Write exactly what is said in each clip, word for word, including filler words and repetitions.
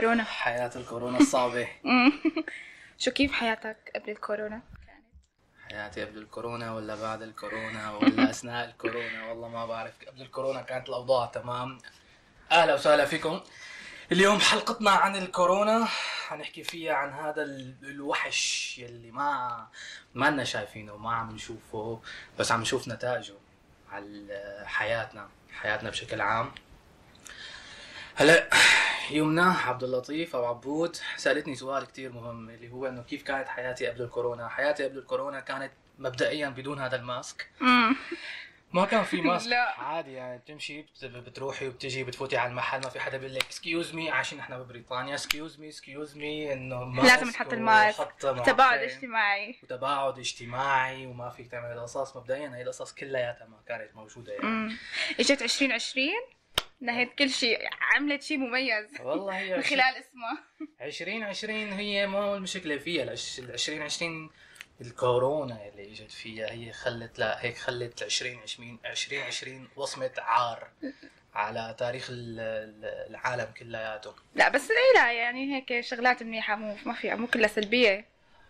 الكورونا. حياة الكورونا الصعبة. شو كيف حياتك قبل الكورونا؟ حياتي قبل الكورونا ولا بعد الكورونا ولا أثناء الكورونا؟ والله ما بعرف. قبل الكورونا كانت الأوضاع تمام. أهلا وسهلا فيكم. اليوم حلقتنا عن الكورونا هنحكي فيها عن هذا الوحش يلي ما ما لنا شايفينه وما عم نشوفه، بس عم نشوف نتائجه على حياتنا حياتنا بشكل عام. هلا يمنى عبد اللطيف او عبود سالتني سؤال كتير مهم اللي هو انه كيف كانت حياتي قبل الكورونا. حياتي قبل الكورونا كانت مبدئيا بدون هذا الماسك. ما كان في ماسك، عادي يعني بتمشي بتروحي وبتجي بتفوتي على المحل، ما في حدا بيقول لك اكسكيوز مي عشان احنا ببريطانيا اكسكيوز مي اكسكيوز مي انه لازم نحط الماسك وتباعد اجتماعي وتباعد اجتماعي وما فيك تعمل القصص. مبدئيا هي القصص كلها ما كانت موجوده يعني. اجت عشرين عشرين نهيت كل شيء، عملت شيء مميز والله هي من خلال اسمها. عشرين عشرين هي مو المشكلة فيها، العشرين عشرين الكورونا اللي اجت فيها هي خلت لا هيك خلت العشرين عشرين عشرين عشرين وصمة عار على تاريخ العالم كلياته. لا بس لا يعني هيك شغلات منيحة، مو ما في مو كلها سلبية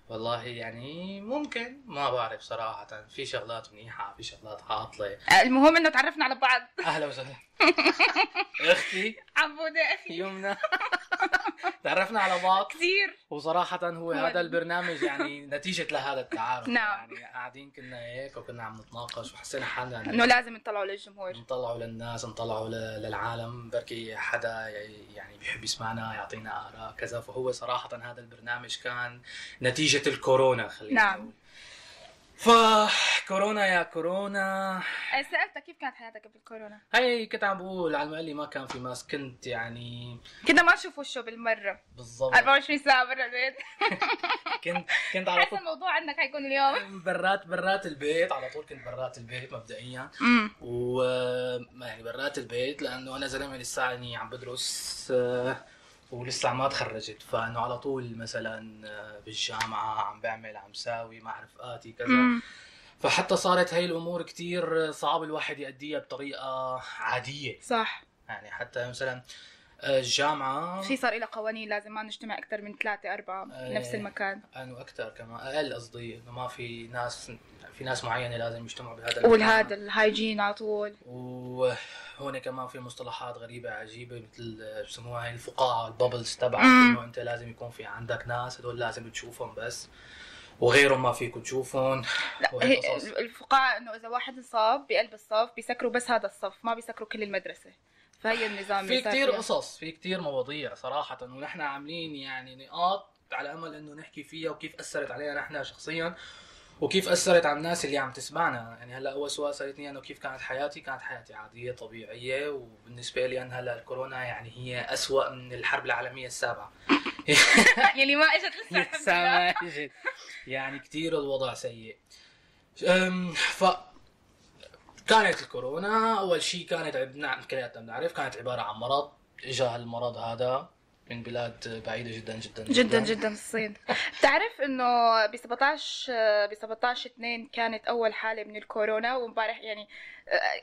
والله يعني. ممكن ما بعرف صراحة، في شغلات منيحة في شغلات عاطلة. المهم انه تعرفنا على بعض. اهلا وسهلا. اختي عبودة، اختي يمنى، تعرفنا على بعض كثير وصراحة هو هذا البرنامج يعني نتيجة لهذا التعارف. نعم. يعني قاعدين كنا هيك وكنا عم نتناقش وحسينا حالنا انه لازم نطلعوا للجمهور، نطلعوا للناس، نطلعوا للعالم، بركي حدا يعني بيحب يسمعنا يعطينا آراء كذا. فهو صراحة هذا البرنامج كان نتيجة الكورونا خلينا نقول. نعم. فكورونا يا كورونا سألتك كيف كانت حياتك قبل الكورونا؟ هي كنت عم بقول على المقلي ما كان في ماسك، كنت يعني كنا ما نشوف وشه بالمرة بالضبط، أربعة وعشرين ساعة برا البيت. كنت كنت على طول. حسن الموضوع عندك حيكون اليوم برات برات البيت على طول. كنت برات البيت مبدئيا و يعني برات البيت لأنه أنا زلمة لسه يعني عم بدرس ولسه ما تخرجت، فانه على طول مثلا بالجامعه عم بعمل عم ساوي مع رفقاتي كذا. مم. فحتى صارت هاي الامور كتير صعب الواحد يأديها بطريقه عاديه. صح. يعني حتى مثلا الجامعه في صار لها قوانين لازم ما نجتمع اكثر من ثلاثة أربعة بنفس المكان، انه اكثر كمان اقل قصدي انه ما في ناس في ناس معينه لازم يجتمعوا بهذا وهذا الهايجين على طول. وهون كمان في مصطلحات غريبه عجيبه مثل بسموها هي الفقاعه البابلز تبعك، انه انت لازم يكون في عندك ناس هذول لازم تشوفهم بس وغيرهم ما فيكم تشوفهم. الفقاعه انه اذا واحد انصاب بقلب الصف بيسكروا بس هذا الصف، ما بيسكروا كل المدرسه. فهي النظام في كتير قصص، في كتير مواضيع صراحة ونحن عاملين يعني نقاط على أمل أنه نحكي فيها وكيف أثرت علينا نحن شخصيا وكيف أثرت على الناس اللي عم تسمعنا. يعني هلأ أول سؤال سألتني أنه كيف كانت حياتي، كانت حياتي عادية طبيعية. وبالنسبة لي أن هلأ الكورونا يعني هي أسوأ من الحرب العالمية السابعة. يعني ما إجت لسه لسه ما إجت يعني كتير الوضع سيء. ف كانت الكورونا أول شيء كانت عندنا كلياتنا بنعرف كانت عبارة عن مرض، إجا المرض هذا من بلاد بعيدة جدا جدا جدا جدا, جداً الصين. بتعرف إنه ب سبعتعش ب سبعتعش اثنين كانت أول حالة من الكورونا ومبارح يعني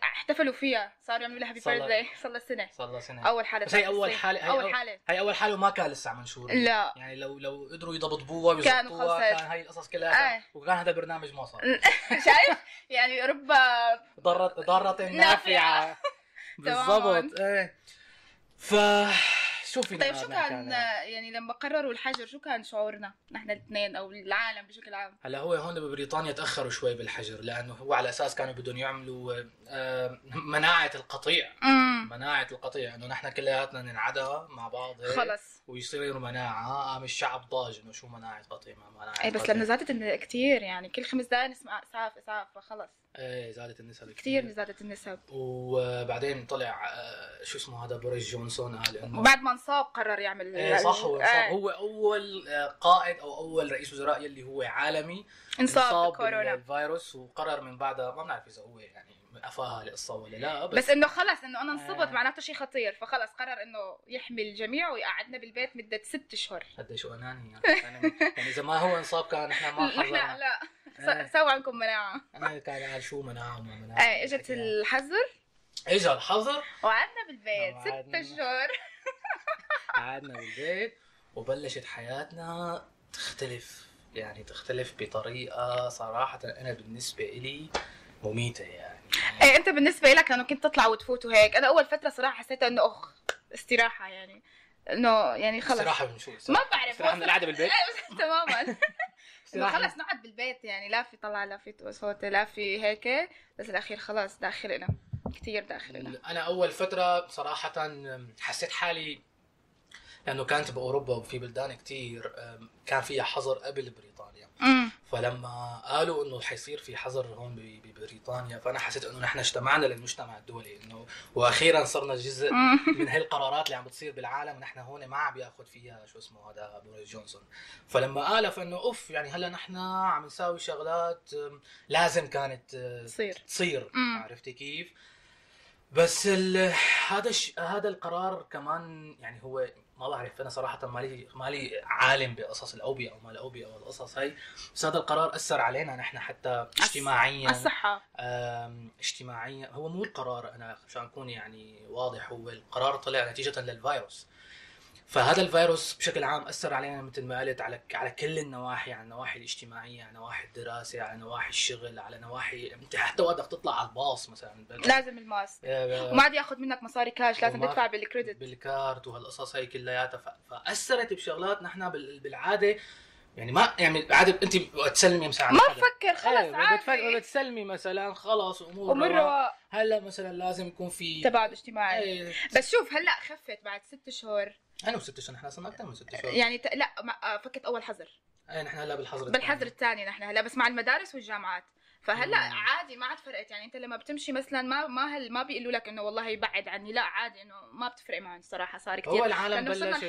احتفلوا فيها، صاروا يعملوا لها هابي بيرثداي. صار لها سنة صار لها سنة أول حالة. بس هي أول حالة هي أول حالة هي أول حالة وما كان لسه منشورة. لا يعني لو لو قدروا يضبطوها ويضبطوها كان هاي القصص كلها. آه. وكان هذا برنامج ما صار. شايف يعني أوروبا ضرت ضرت نافعة. بالضبط. إيه. ف شوفي. طيب شو كان يعني لما قرروا الحجر شو كان شعورنا نحن الاثنين او العالم بشكل عام؟ هلا هو هون ببريطانيا تاخروا شوي بالحجر لانه هو على اساس كانوا بدهم يعملوا مناعه القطيع. مم. مناعه القطيع انه نحن كلياتنا ننعدها مع بعض خلص ويصير مناعه. قام الشعب ضاج انه شو مناعه قطيع ما مناعه. اي بس لما زادت كثير يعني كل خمس دقائق نسمع اسعاف اسعاف فخلص. ايه زادت النسب كثير زادت النسب. وبعدين طلع شو اسمه هذا بوريس جونسون قال انه بعد ما انصاب قرر يعمل. ايه صح هو انصاب. آه. هو اول قائد او اول رئيس وزراء يلي هو عالمي انصاب بالكورونا الفيروس وقرر من بعدها ما بنعرف اذا هو يعني افاها القصه ولا لا بس, بس انه خلص انه انا انصبت. آه. معناته شيء خطير فخلص قرر انه يحمي الجميع ويقعدنا بالبيت مده ست اشهر. قديش اناني يعني. يعني اذا ما هو انصاب كان احنا ما حضرنا. لا سووا عندكم مناعه. انا كان عارف شو مناعه وما مناعه. ايه اجت الحظر اجى الحظر وقعدنا بالبيت ست اشهر. قعدنا بالبيت وبلشت حياتنا تختلف، يعني تختلف بطريقه صراحه انا بالنسبه لي مميته. يعني ايه انت بالنسبه لك لانه كنت تطلع وتفوت وهيك؟ انا اول فتره صراحه حسيت انه اخ استراحه، يعني انه يعني خلص استراحه من شو؟ ما بعرف، استراحه من القعده بالبيت تماما. خلص نقعد بالبيت، يعني لا في طلع لا في صوت لا في هيك، بس الاخير خلاص داخلنا كثير داخلنا. انا اول فتره صراحه حسيت حالي، لانه كانت باوروبا وفي بلدان كثير كان فيها حظر قبل بريطانيا، م. فلما قالوا انه حيصير في حظر هون ببريطانيا فانا حسيت انه نحن اجتمعنا للمجتمع الدولي، انه واخيرا صرنا جزء من هالقرارات اللي عم بتصير بالعالم، ونحن هون ما عم بياخذ فيها شو اسمه هذا بوريس جونسون. فلما الف انه اوف، يعني هلا نحن عم نساوي شغلات لازم كانت تصير تصير عرفتي كيف؟ بس هذا هذا القرار كمان، يعني هو ما بعرف، انا صراحه مالي مالي عالم بقصص الاوبئه او ما الاوبئه او القصص هي، بس هذا القرار اثر علينا نحن حتى اجتماعيا. الصحه اجتماعيا، هو مو القرار، انا عشان اكون يعني واضح، هو القرار طلع نتيجه للفيروس. فهذا الفيروس بشكل عام اثر علينا مثل ما قلت على على كل النواحي، على النواحي الاجتماعيه، على نواحي الدراسه، على نواحي الشغل، على نواحي انت حتى وقتك تطلع على الباص مثلا لازم الماسك، وما عاد ياخذ منك مصاري كاش، لازم تدفع بالكريدت بالكارت وهالقصص هي كلياتها. فاثرت بشغلات نحن بالعاده، يعني ما يعني عاد انت تسلمي مثلا، ما تفكر خلص عادي، بدك تسلمي مثلا خلص امور. هلا مثلا لازم يكون في تباعد اجتماعي. ايه. بس شوف هلا خفت بعد ست شهور، انا وست شهور نحن صرنا اكثر من ست شهور يعني ت... لا فكت اول حظر. ايه نحن هلا بالحظر بالحظر الثاني نحن هلا، بس مع المدارس والجامعات، فهلا مم. عادي ما عاد فرقت. يعني انت لما بتمشي مثلا ما ما هل ما بيقولوا لك انه والله يبعد عني، لا عادي انه ما بتفرق معهم الصراحه. صار كثير هو العالم بلشت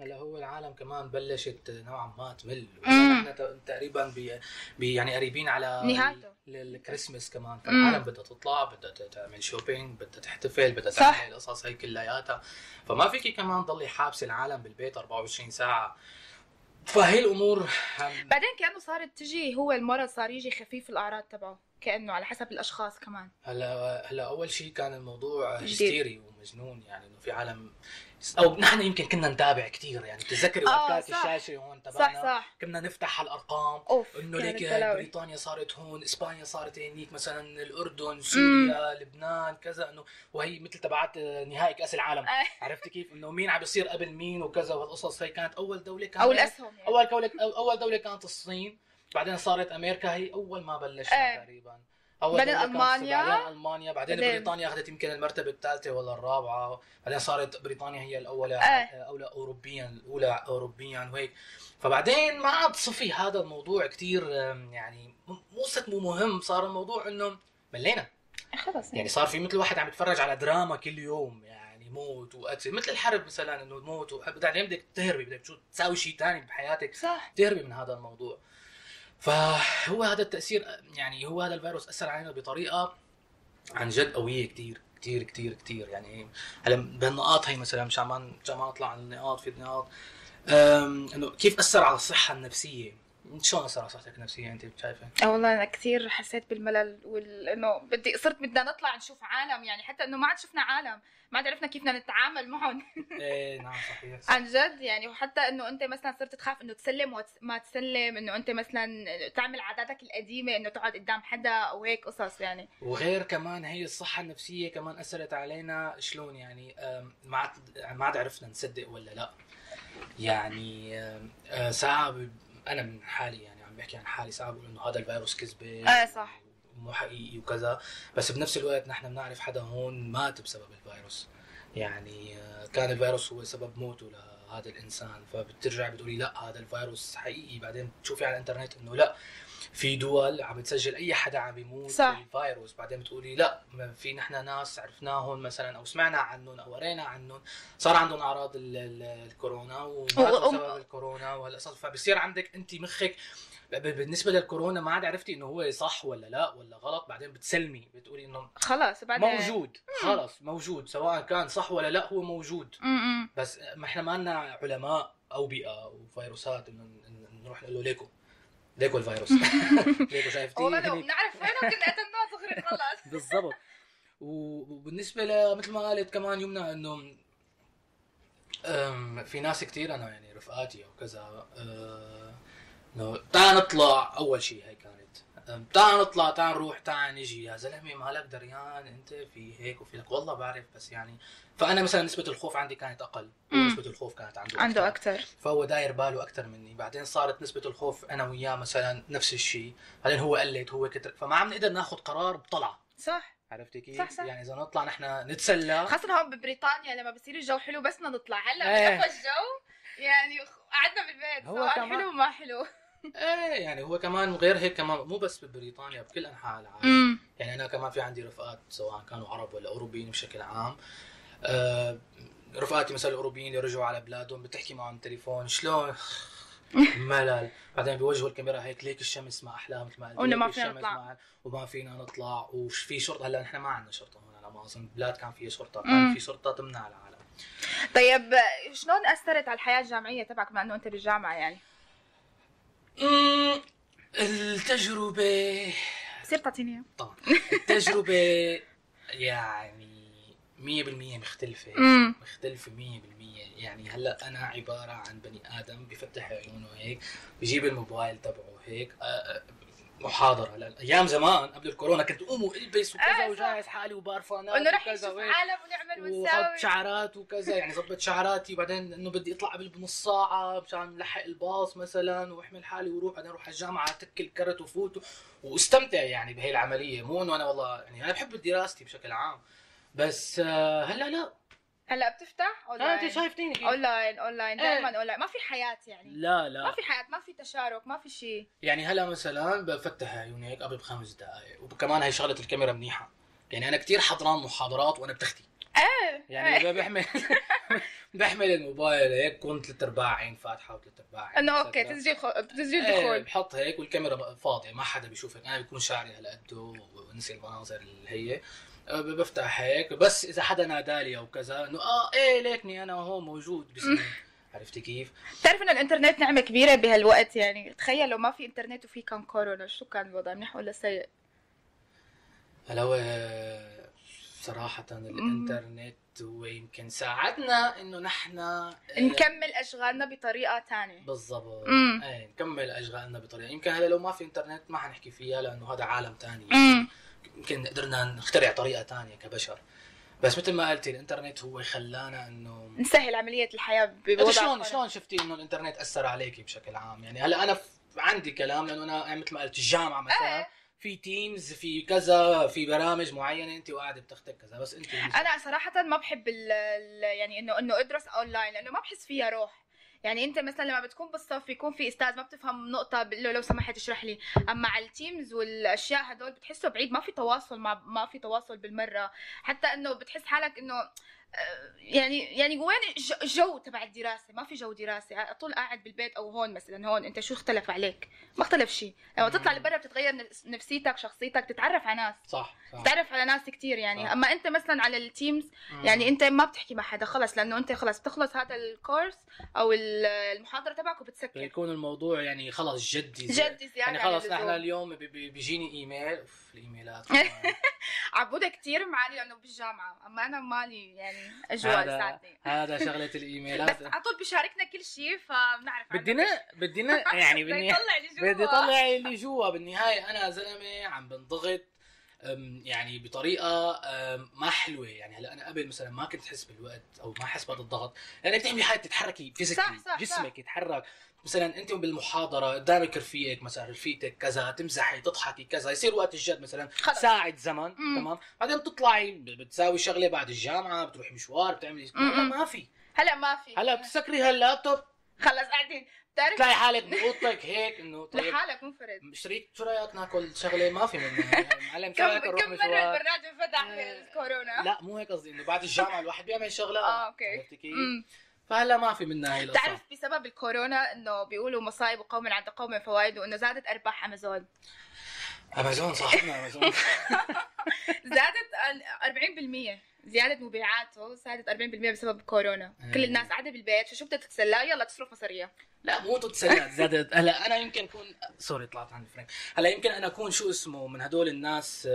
هلا، هو العالم كمان بلشت نوعا ما تمل، نحن تقريبا بي... بي يعني قريبين على نهايته للكريسماس كمان، فالعالم بدها تطلع، بدها تعمل شوبينج، بدها تحتفل، بدها تعمل قصص هي كلياتها، فما فيكي كمان تضلي حابسه العالم بالبيت أربعة وعشرين ساعه. فهي الامور هم... بعدين كانه صارت تجي، هو المرض صار يجي خفيف الاعراض تبعه، كانه على حسب الاشخاص كمان. هلا هلا اول شيء كان الموضوع هستيري ومجنون، يعني انه في عالم او نحن يمكن كنا نتابع كثير، يعني بتتذكري وقتات الشاشه هون تبعنا كنا نفتح الارقام انه ليك بريطانيا صارت هون، اسبانيا صارت هنيك، مثلا الاردن، سوريا، لبنان، كذا، انه وهي مثل تبعت نهائي كاس العالم. عرفتي كيف انه مين عم بيصير قبل مين وكذا والقصص هي. كانت اول دوله كانت اول اسهم يعني. اول دوله اول دوله كانت الصين، بعدين صارت امريكا هي اول ما بلشنا تقريبا، بعدين ألمانيا، بعدين ألمانيا، بعدين بريطانيا أخذت يمكن المرتبة الثالثة ولا الرابعة، بعدين صارت بريطانيا هي الأولى اه. أولى أوروبيا، الأولى أوروبيا وهيك. فبعدين ما عاد صفي هذا الموضوع كتير، يعني مو صرت مو مهم، صار الموضوع إنه ملينا خلص، يعني صار في مثل واحد عم يتفرج على دراما كل يوم، يعني موت وقتل مثل الحرب مثلا، إنه موت وقتل، يعني بدك تهربي، بدك شو تساوي شيء ثاني بحياتك صح. تهربي من هذا الموضوع. فهو هذا التأثير، يعني هو هذا الفيروس أثر علينا بطريقة عن جد قوية كتير كتير كتير كتير. يعني هلا بالنقاط هي مثلا مش عم ما نطلع عن النقاط، في نقاط انه كيف أثر على الصحة النفسية. شلون أثر على صحتك النفسية انت شايفة؟ اه والله انا كثير حسيت بالملل، وانه بدي صرت بدنا نطلع نشوف عالم، يعني حتى انه ما عاد شفنا عالم، ما عاد عرفنا كيف بدنا نتعامل معهم. ايه نعم صحيح عن جد، يعني وحتى انه انت مثلا صرت تخاف انه تسلم وما تسلم، انه انت مثلا تعمل عاداتك القديمة انه تقعد قدام حدا او هيك قصص. يعني وغير كمان هي الصحة النفسية كمان أثرت علينا شلون، يعني ما عاد ما عاد عرفنا نصدق ولا لا. يعني ساعة انا من حالي، يعني عم بحكي عن حالي، صعب اقول انه هذا الفيروس كذبه اه صح مو حقيقي وكذا، بس بنفس الوقت نحن بنعرف حدا هون مات بسبب الفيروس، يعني كان الفيروس هو سبب موته لهذا الانسان. فبترجع بتقولي لا هذا الفيروس حقيقي، بعدين بتشوفي على الانترنت انه لا في دول عم تسجل اي حدا عم يموت بالفيروس، بعدين بتقولي لا في نحن ناس عرفناهم مثلا او سمعنا عنهم او قرينا عنهم صار عندهم اعراض الكورونا وماتوا بسبب الكورونا وهالقصص. فبصير عندك انت مخك بالنسبه للكورونا ما عاد عرفتي انه هو صح ولا لا ولا غلط، بعدين بتسلمي بتقولي انه خلاص بعدين موجود، خلاص موجود سواء كان صح ولا لا هو موجود. م-م. بس ما احنا ما لنا علماء اوبئه وفيروسات انه نروح نقول له ليكو ليكو الفيروس ليكو شايفتيه والله لو بنعرف وين كنا قتلناه صغير خلص. بالضبط. وبالنسبه لمثل ما قالت كمان يمنى انه في ناس كتير انا يعني رفقاتي او كذا انه تعال نطلع. اول شيء هي كانت تعال نطلع تعال نروح تعال نجي. يا زلمه مالك دريان انت في هيك وفي لك؟ والله بعرف بس يعني. فانا مثلا نسبه الخوف عندي كانت اقل، نسبه الخوف كانت عنده عنده اكثر، فهو داير باله اكثر مني. بعدين صارت نسبه الخوف انا وياه مثلا نفس الشيء، بعدين هو قلت هو كتر، فما عم نقدر ناخذ قرار بطلعه. صح، عرفتي كيف؟ صح صح. يعني اذا نطلع نحن نتسلى، خاصه هون ببريطانيا لما بصير الجو حلو بس بدنا نطلع. هلا بنقفل الجو يعني قعدنا بالبيت سواء كمان... حلو وما حلو. ايه يعني هو كمان غير هيك، كمان مو بس ببريطانيا، بكل انحاء العالم. يعني انا كمان في عندي رفقات سواء كانوا عرب ولا اوروبيين بشكل عام. آه رفقاتي مثلا الاوروبيين اللي رجعوا على بلادهم بتحكي معهم بالتليفون شلون ملل، بعدين بيوجهوا الكاميرا هيك ليك الشمس ما احلاها مثل ما قلت، وما فينا نطلع وما فينا نطلع وش في شرطه. هلا نحن ما عندنا شرطه هون على ما اظن، بلاد كان فيها شرطه، كان في شرطه تمنع العالم. طيب شلون اثرت على الحياه الجامعيه تبعك مع انه انت بالجامعه يعني؟ امم التجربه بصير تعطيني طبعا التجربه يعني مية بالمية مختلفة، مم. مختلفة مية بالمية. يعني هلأ أنا عبارة عن بني آدم بفتح عيونه هيك، بجيب الموبايل تبعه هيك، محاضرة. هلأ أيام زمان قبل الكورونا كنت قوم وإلبس وكذا وجاهز حالي وبارفانات وكذا، إنه رح نشوف عالم ونعمل ونساوي، وأضبط شعرات وكذا، يعني ضبط شعراتي. بعدين إنه بدي أطلع قبل بنص ساعة مشان لحق الباص مثلا وأحمل حالي وروح، بعدين أروح على الجامعة تكل كرت وفوت واستمتع يعني بهي العملية. مو إنه أنا والله يعني أنا بحب دراستي بشكل عام، بس هلا لا هلا بتفتح اونلاين. انت شايفتيني اونلاين اونلاين دائما اونلاين، ما في حياه يعني. لا لا ما في حياه، ما في تشارك، ما في شيء. يعني هلا مثلا بفتح عيوني هيك قبل بخمس دقائق، وكمان هي شغله الكاميرا منيحه. يعني انا كثير حضران محاضرات وانا بتختي ايه، يعني بحمل بحمل الموبايل هيك، كنت ثلاث ارباع عين فاتحه وثلاث ارباع عين انه اوكي تسجيل تسجيل دخول، بحط هيك والكاميرا فاضيه ما حدا بيشوفك. انا بكون شعري هلا قده ونسي المناظر اللي هي بفتح هيك، بس اذا حدا نادالي او كذا انه اه ايه ليكني انا هون موجود بس. عرفتي كيف؟ بتعرف انه الانترنت نعمه كبيره بهالوقت. يعني تخيل لو ما في انترنت وفي كان كورونا، شو كان الوضع، منيح ولا سيء؟ هلا هو صراحه الانترنت هو يمكن ساعدنا انه نحن نكمل اشغالنا بطريقه ثانيه. بالضبط، ايه نكمل اشغالنا بطريقه. يمكن هلا لو ما في انترنت ما حنحكي فيها لانه هذا عالم ثاني، يمكن قدرنا نخترع طريقه ثانيه كبشر. بس مثل ما قلتي الانترنت هو خلانا انه نسهل عمليه الحياه بوضع. شلون شلون شفتي انه الانترنت اثر عليكي بشكل عام؟ يعني هلا انا عندي كلام لانه انا مثل ما قلت الجامعه مثلا في تيمز في كذا في برامج معينه انت وقاعده بتختك كذا، بس انت انا صراحه ما بحب يعني انه انه ادرس اونلاين لانه ما بحس فيها روح. يعني انت مثلا لما بتكون بالصف يكون في استاذ ما بتفهم نقطه بقول له لو سمحت اشرح لي، اما على التيمز والاشياء هدول بتحسه بعيد، ما في تواصل، ما ما في تواصل بالمره، حتى انه بتحس حالك انه يعني يعني وين الجو تبع الدراسه؟ ما في جو دراسه، طول قاعد بالبيت او هون مثلا. هون انت شو اختلف عليك؟ ما اختلف شيء، لما تطلع لبرا بتتغير نفسيتك، شخصيتك، تتعرف على ناس. صح، صح. تتعرف على ناس كثير يعني صح. اما انت مثلا على التيمز يعني انت ما بتحكي مع حدا خلص، لانه انت خلص بتخلص هذا الكورس او المحاضره تبعك وبتسكر، بيكون الموضوع يعني خلص جدي جدي زياده يعني. خلص نحن اليوم بيجيني ايميل، اوف الايميلات عبوده كثير معي لانه بالجامعه، اما انا مالي يعني اجواء ساعتين. هذا شغله الايميلات، بس على طول بيشاركنا كل شيء فبنعرف بدنا بدنا يعني بدي بدي طلع اللي جوا. بالنهايه انا زلمه عم بنضغط يعني بطريقه ما حلوه. يعني هلا انا قبل مثلا ما كنت احس بالوقت او ما احس بهذا الضغط، لانك يعني بتعملي حاجه تتحركي فيزيكلي، جسمك يتحرك. مثلا انت بالمحاضره قدامك رفيقك مثلا رفيقتك كذا، تمزحي تضحكي كذا، يصير وقت الجد مثلا ساعه زمن، تمام؟ بعدين بتطلعي بتساوي شغله بعد الجامعه، بتروحي مشوار، بتعملي. ما في هلا ما في هلا بتسكري هاللابتوب خلص قاعدين، بتعرف تلاقي حالك بأوضتك هيك انه طيب لحالك منفرد. شريك شو رايك ناكل شغله؟ ما في منها معلم، شو رايك نروح مشوار؟ كم مره البرنامج انفتح بالكورونا؟ لا مو هيك قصدي، انه بعد الجامعه الواحد بيعمل شغله. اه اوكي. فهلا ما في منها هي القصة. بتعرف بسبب الكورونا انه بيقولوا مصايب قوم عند قوم فوائد، وانه زادت ارباح امازون. امازون صاحبنا امازون زادت اربعين بالمية زياده مبيعاته، زادت اربعين بالمية بسبب كورونا. كل الناس قاعده بالبيت، شو بدها تتسلى؟ يلا تصرف مصاريه. لا مو تتسلى زادت. هلا انا يمكن اكون سوري طلعت عن الفريم. هلا يمكن انا اكون شو اسمه من هدول الناس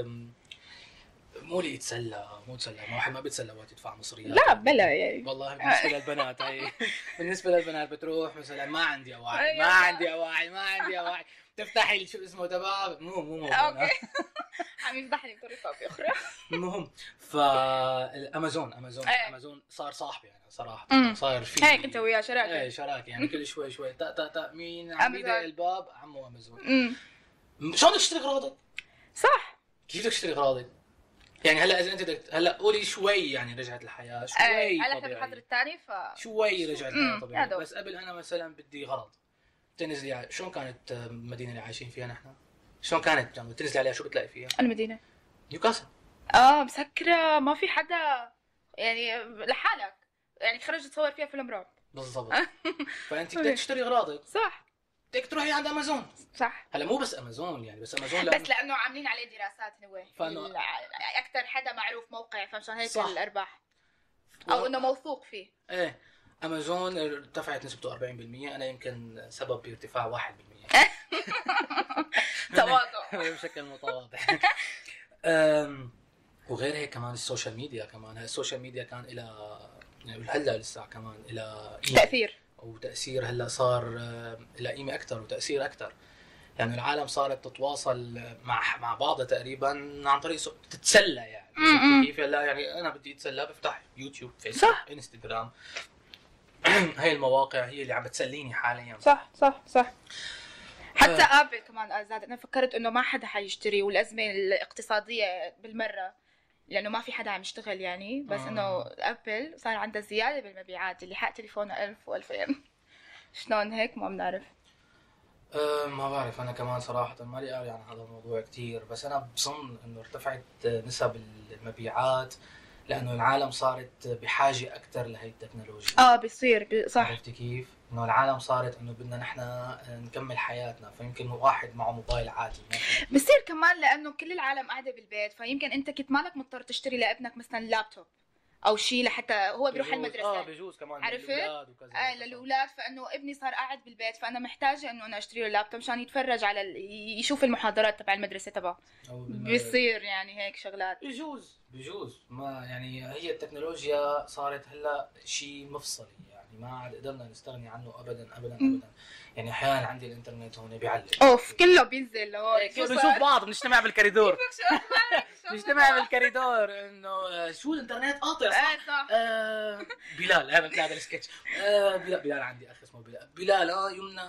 مولي يتسلى مو تسلى، ما واحد ما بيتسلى وقت يدفع مصريات. لا بلا يعني والله بالنسبه للبنات هي بالنسبه للبنات بتروح مثلا ما عندي اواعي ما عندي اواعي ما عندي اواعي تفتحي شو اسمه تبع مو مو مو اوكي عم يذبحني بطريقه او باخرى. المهم فالامازون امازون امازون صار صاحبي يعني صراحه صاير في هيك انت وياه شراكه اي شراكه يعني كل شوي شوي تا تا تا مين عم يدق الباب عمو امازون. شلون بدك تشتري اغراضك؟ صح كيف بدك تشتري اغراضك؟ يعني هلا اذا انت دكت... هلا قولي شوي يعني رجعت الحياه شوي أي. على حسب الحظر الثاني ف شوي رجعت الحياه طبيعي بس قبل انا مثلا بدي غرض تنزلي على شلون كانت المدينه اللي عايشين فيها نحن؟ شلون كانت لما تنزلي عليها شو بتلاقي فيها؟ المدينه نيوكاسل اه مسكره ما في حدا يعني لحالك يعني خرجت تصور فيها فيلم رعب بالضبط فانت بدك تشتري اغراضك صح بدك تروحي عند امازون صح هلا مو بس امازون يعني بس امازون لأ... بس لانه عاملين عليه دراسات هو فأنا... ال... اكثر حدا معروف موقع فمشان هيك الارباح او و... انه موثوق فيه ايه امازون ارتفعت نسبته أربعين بالمية انا يمكن سبب بارتفاع واحد بالمية تواضع بشكل متواضع امم وغير هيك كمان السوشيال ميديا كمان هاي السوشيال ميديا كان إلى يعني هلا لسه كمان إلى تاثير وتاثير هلا صار له قيمه اكثر وتاثير اكثر يعني العالم صارت تتواصل مع مع بعضها تقريبا عن طريق سو... تتسلى يعني كيف هلا يعني انا بدي اتسلى بفتح يوتيوب فيسبوك انستغرام هاي المواقع هي اللي عم بتسليني حاليا صح صح صح حتى ابل كمان ازاد انا فكرت انه ما حدا حيشتري والازمه الاقتصاديه بالمره لانه ما في حدا عم يشتغل يعني بس آه. انه ابل صار عندها زياده بالمبيعات اللي حق تليفونه ألف وألفين شلون هيك ما بنعرف أه ما بعرف انا كمان صراحه ما لي قاري عن هذا الموضوع كثير بس انا بظن انه ارتفعت نسب المبيعات لانه العالم صارت بحاجه اكثر لهي التكنولوجيا اه بيصير صح عرفتي كيف انه العالم صارت انه بدنا نحن نكمل حياتنا فيمكن واحد معه موبايل عادي بصير كمان لانه كل العالم قاعده بالبيت فيمكن انت كنت مالك مضطر تشتري لابنك مثلا لابتوب او شيء لحتى هو بيروح على المدرسه اه بجوز كمان للاولاد وكذا اه للاولاد فانه ابني صار قاعد بالبيت فانا محتاجه انه انا اشتري له لابتوب مشان يتفرج على يشوف المحاضرات تبع المدرسه تبعه بيصير يعني هيك شغلات بجوز بجوز ما يعني هي التكنولوجيا صارت هلا شيء مفصلي يعني ما عاد قدرنا نستغني عنه ابدا ابدا ابدا يعني احيانا عندي الانترنت هون بيعلق اوف كله بينزل لهون بنشوف بعض بنجتمع بالكوريدور بنجتمع بالكوريدور انه شو الانترنت قاطع صح آه بلال هذا بتاع السكتش آه بلال بلال عندي اخ اسمه بلال بلال اه يمنى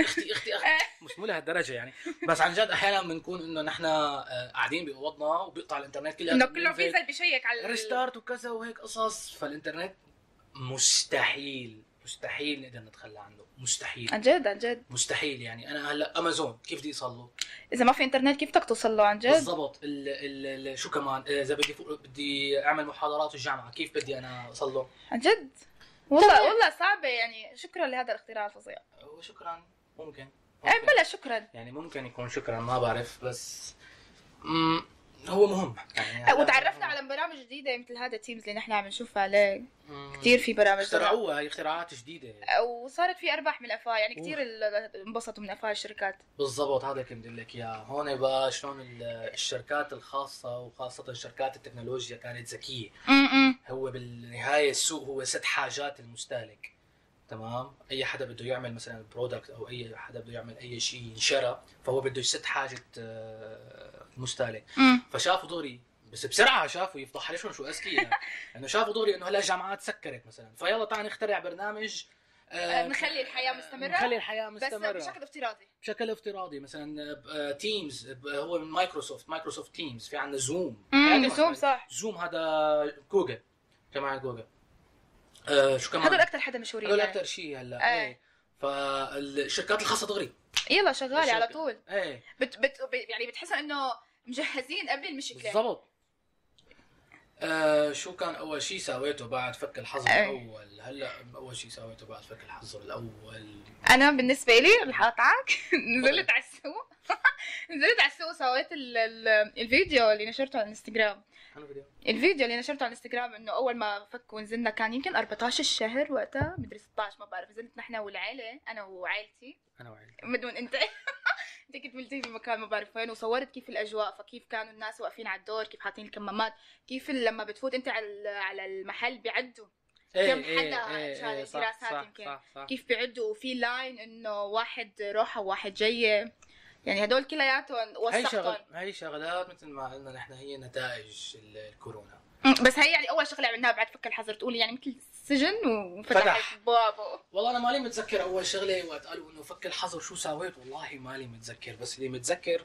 اختي اختي اختي مش مو لهالدرجه يعني بس عن جد احيانا بنكون انه نحن قاعدين باوضنا وبيقطع الانترنت كلها كله فيزا بشيك على ريستارت وكذا وهيك قصص فالانترنت مستحيل مستحيل نقدر نتخلى عنه مستحيل عن جد عن جد مستحيل يعني انا هلا امازون كيف بدي اوصل له اذا ما في انترنت كيف بدك توصل له عن جد بالضبط ال ال شو كمان اذا بدي بدي اعمل محاضرات بالجامعه كيف بدي انا اوصل له عن جد والله والله صعبه يعني شكرا لهذا الاختراع الفظيع وشكرا ممكن اي بلا شكرا يعني ممكن يكون شكرا ما بعرف بس م- هو مهم يعني وتعرفنا على برامج جديده مثل هذا تيمز اللي نحن عم نشوفها عليه كثير في برامج اخترعوها هي اختراعات جديده وصارت في ارباح من قفاها يعني كثير انبسطوا من قفاها الشركات بالضبط هذا كنت بدي لك اياه هون بقى شلون الشركات الخاصه وخاصه شركات التكنولوجيا كانت ذكيه هو بالنهايه السوق هو سد حاجات المستهلك تمام اي حدا بده يعمل مثلا برودكت او اي حدا بده يعمل اي شيء ينشرى فهو بده يسد حاجه المستهلك فشافوا دوري بس بسرعه شافوا يفضح ليش شو اذكياء يعني. انه شافوا دوري انه هلا الجامعات سكرت مثلا فيلا تعال نخترع برنامج آه نخلي الحياه مستمره نخلي الحياه مستمره بس بشكل افتراضي بشكل افتراضي مثلا تيمز هو من مايكروسوفت مايكروسوفت تيمز في عندنا زوم زوم صح زوم هذا جوجل جماعه جوجل آه شو كمان هذول اكثر حدا مشهورين هذول اكثر شيء هلا ايه, ايه. فالشركات الخاصه دغري يلا شغاله الشركة. على طول ايه بت بت يعني بتحس انه مجهزين قبل المشكله بالضبط آه شو كان اول شيء سويته بعد فك الحظر ايه. الاول هلا اول شيء سويته بعد فك الحظر الاول انا بالنسبه لي حاطعك نزلت على السوق نزلت على السوق سويت الفيديو اللي نشرته على الانستغرام الفيديو. الفيديو اللي نشرته على انستغرام انه اول ما فك ونزلنا كان يمكن أربعتاشر الشهر وقتها مدري ستاشر ما بعرف نزلت نحن والعائله انا وعائلتي انا وعائلتي مدون انت انت كنت والدي بمكان ما بعرف وين، وصورت كيف الاجواء، فكيف كانوا الناس واقفين على الدور، كيف حاطين الكمامات، كيف لما بتفوت انت على على المحل بيعدوا ايه كم حدا ايه ايه ايه دراسات يمكن صح صح كيف بيعدوا، وفي لاين انه واحد روحه وواحد جايه، يعني هدول كلياتهم وثقتهم. هي شغلات مثل ما قلنا نحن هي نتائج الكورونا، بس هي يعني اول شغله عملناها بعد فك الحظر تقولي يعني مثل سجن وفتح بابه. والله انا مالي متذكر اول شغله وقت قالوا انه فك الحظر شو سويت، والله مالي متذكر، بس اللي متذكر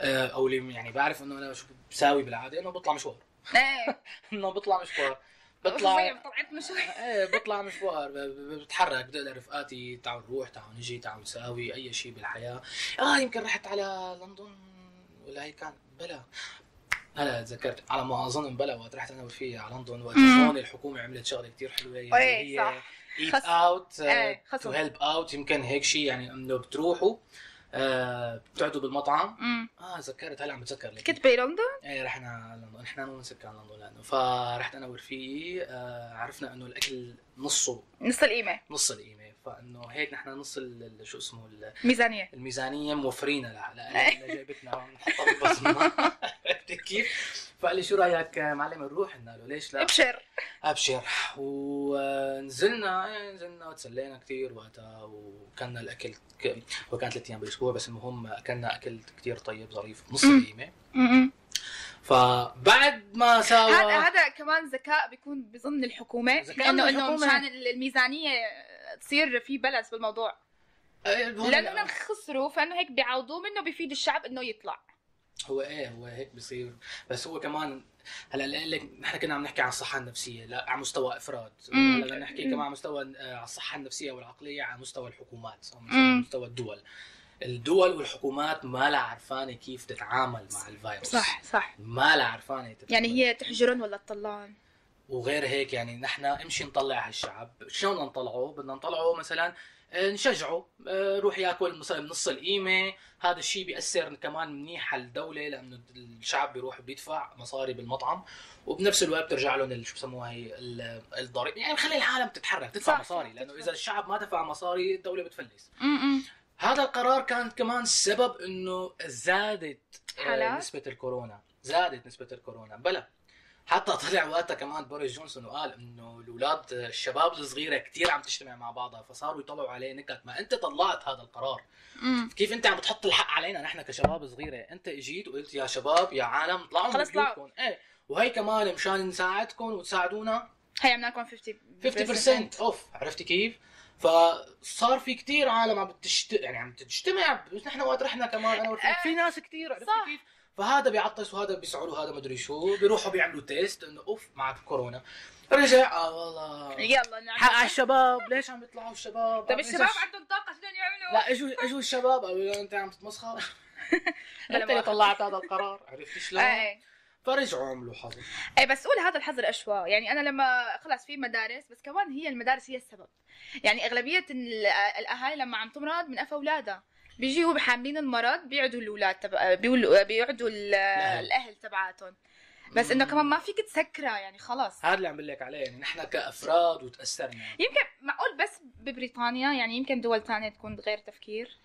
او اللي يعني بعرف انه انا شو بساوي بالعاده انه بطلع مشوار ايه انه بطلع مشوار بطلع طلعت مشوار ايه بطلع مشوار بتحرك بدي اقول لرفقاتي تعالوا نروح تعالوا نجي تعالوا نساوي اي شيء بالحياه. اه يمكن رحت على لندن ولا هي كان بلا هلا تذكرت على ما اظن امبلا وقت رحت انا وفيه على لندن وقت هون الحكومه عملت شغله كثير حلوه يعني هي ايت اوت تو هيلب اوت يمكن هيك شيء، يعني انه بتروحوا آه بتقعدوا بالمطعم مم. اه تذكرت هلا عم بتذكر كنت بلندن ايه رحنا لندن احنا مو بنسكر على لندن لانه فرحت انا ورفيقي آه عرفنا انه الاكل نصه نص القيمه نص القيمه فانه هيك نحن نص شو اسمه الميزانيه الميزانيه موفرينها لها لا جايبتنا نحطها بالبصمه كيف. فقال لي شو رايك معلم نروح؟ قلنا له ليش لا ابشر ابشر. ونزلنا نزلنا وتسلينا كثير وقتها وكلنا الاكل ك... وكانت ثلاث ايام بالاسبوع بس المهم اكلنا اكل كثير طيب ظريف نص القيمه. فبعد ما ساوى هذا هذا كمان ذكاء بيكون بضمن الحكومه لانه انه مشان الميزانيه تصير في بالانس بالموضوع لانه خسروا فانه هيك بيعوضوه منه بيفيد الشعب انه يطلع هو ايه هو هيك بصير. بس هو كمان هلا اللي قال لك نحن كنا عم نحكي عن الصحه النفسيه لا على مستوى افراد، هلا بدنا نحكي كمان على مستوى الصحه النفسيه والعقليه على مستوى الحكومات او مستوى الدول. الدول والحكومات ما لا عرفانه كيف تتعامل مع الفيروس صح صح ما لا عرفانه يعني هي تحجرن ولا تطلعن وغير هيك. يعني نحن امشي نطلع هالشعب شلون بدنا نطلعه؟ بدنا نطلعه مثلا نشجعه روح ياكل مثلا نص القيمه، هذا الشيء بياثر كمان منيح على الدوله لانه الشعب بيروح بيدفع مصاري بالمطعم وبنفس الوقت بترجع لهم شو بسموها هي الضريبه، يعني نخلي العالم تتحرك تدفع مصاري لانه اذا الشعب ما دفع مصاري الدوله بتفلس. هذا القرار كان كمان السبب انه زادت نسبه الكورونا زادت نسبه الكورونا بلا حتى طلع وقتها كمان بوريس جونسون وقال انه الاولاد الشباب الصغيره كثير عم تجتمع مع بعضها فصاروا يطلعوا عليه نكت. ما انت طلعت هذا القرار مم. كيف انت عم بتحط الحق علينا نحن كشباب صغيره؟ انت اجيت وقلت يا شباب يا عالم طلعوا من بيوتكم ايه وهي كمان مشان نساعدكم وتساعدونا هي عملنا لكم خمسين بالمية اوف. عرفتي كيف؟ فصار في كثير عالم عم بتشت يعني عم تجتمع نحن وقت رحنا كمان انا والفريق في ناس كثير. عرفتي كيف؟ فهذا بيعطس وهذا بيسعر وهذا مدري شو بيروحوا بيعملوا تيست انه اوف معك كورونا رجع اه والله يلا نعمل حق على الشباب. ليش عم يطلعوا الشباب؟ طيب الشباب عندهم طاقه شلون يعملوا؟ لا اجوا اجوا الشباب قالوا انت عم تتمسخر انت اللي طلعت هذا القرار. عرفت شلون؟ فرجعوا عملوا حظر اي بس قول هذا الحظر اشوا. يعني انا لما خلص في مدارس بس كمان هي المدارس هي السبب، يعني اغلبيه الاهالي لما عم تمرض من قفا اولادها بيجيوا بحاملين المرض بيقعدوا الاولاد تبع بيقعدوا الاهل تبعاتهم بس انه كمان ما فيك تسكرها يعني خلاص. هذا اللي عم بقول لك عليه، يعني نحن كافراد وتاثرنا. يمكن معقول بس ببريطانيا، يعني يمكن دول ثانيه تكون غير تفكير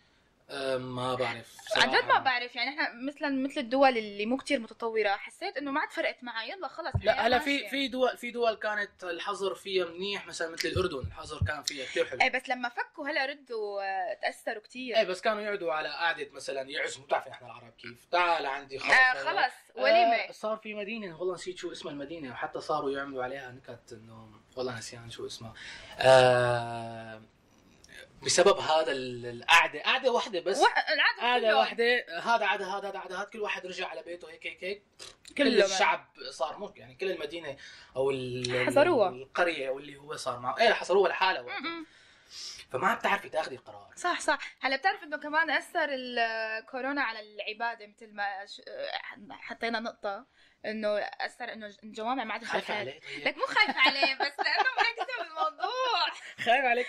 ما بعرف عن جد ما بعرف. يعني احنا مثلا مثل الدول اللي مو كتير متطوره حسيت انه ما عاد فرقت معي يلا خلص. لا هلا في في دول في دول كانت الحظر فيها منيح، مثلا مثل الاردن الحظر كان فيها كتير حلو اي بس لما فكوا هلا ردوا تاثروا كتير اي بس كانوا يقعدوا على قعده مثلا يعزموا. بتعرفي احنا العرب كيف تعال عندي خلص آه خلص وليمه آه صار في مدينه والله نسيت شو اسمها المدينه وحتى صاروا يعملوا عليها نكت انه والله نسيان شو اسمها آه بسبب هذا القعده قعده واحده بس قعده واحده هذا عدا هذا هذا عدا هذا كل واحد رجع على بيته هيك هيك هيك كل الشعب صار مو يعني كل المدينه او القريه واللي هو صار معه ايه حصروها لحاله فما عم تعرفي تاخذي القرار صح صح. هلا بتعرف انه كمان اثر الكورونا على العباده مثل ما حطينا نقطه انه اثر انه الجوامع ما عاد خايفه عليه. لك مو خايفه عليه بس لانه مركزه بالموضوع خايف عليك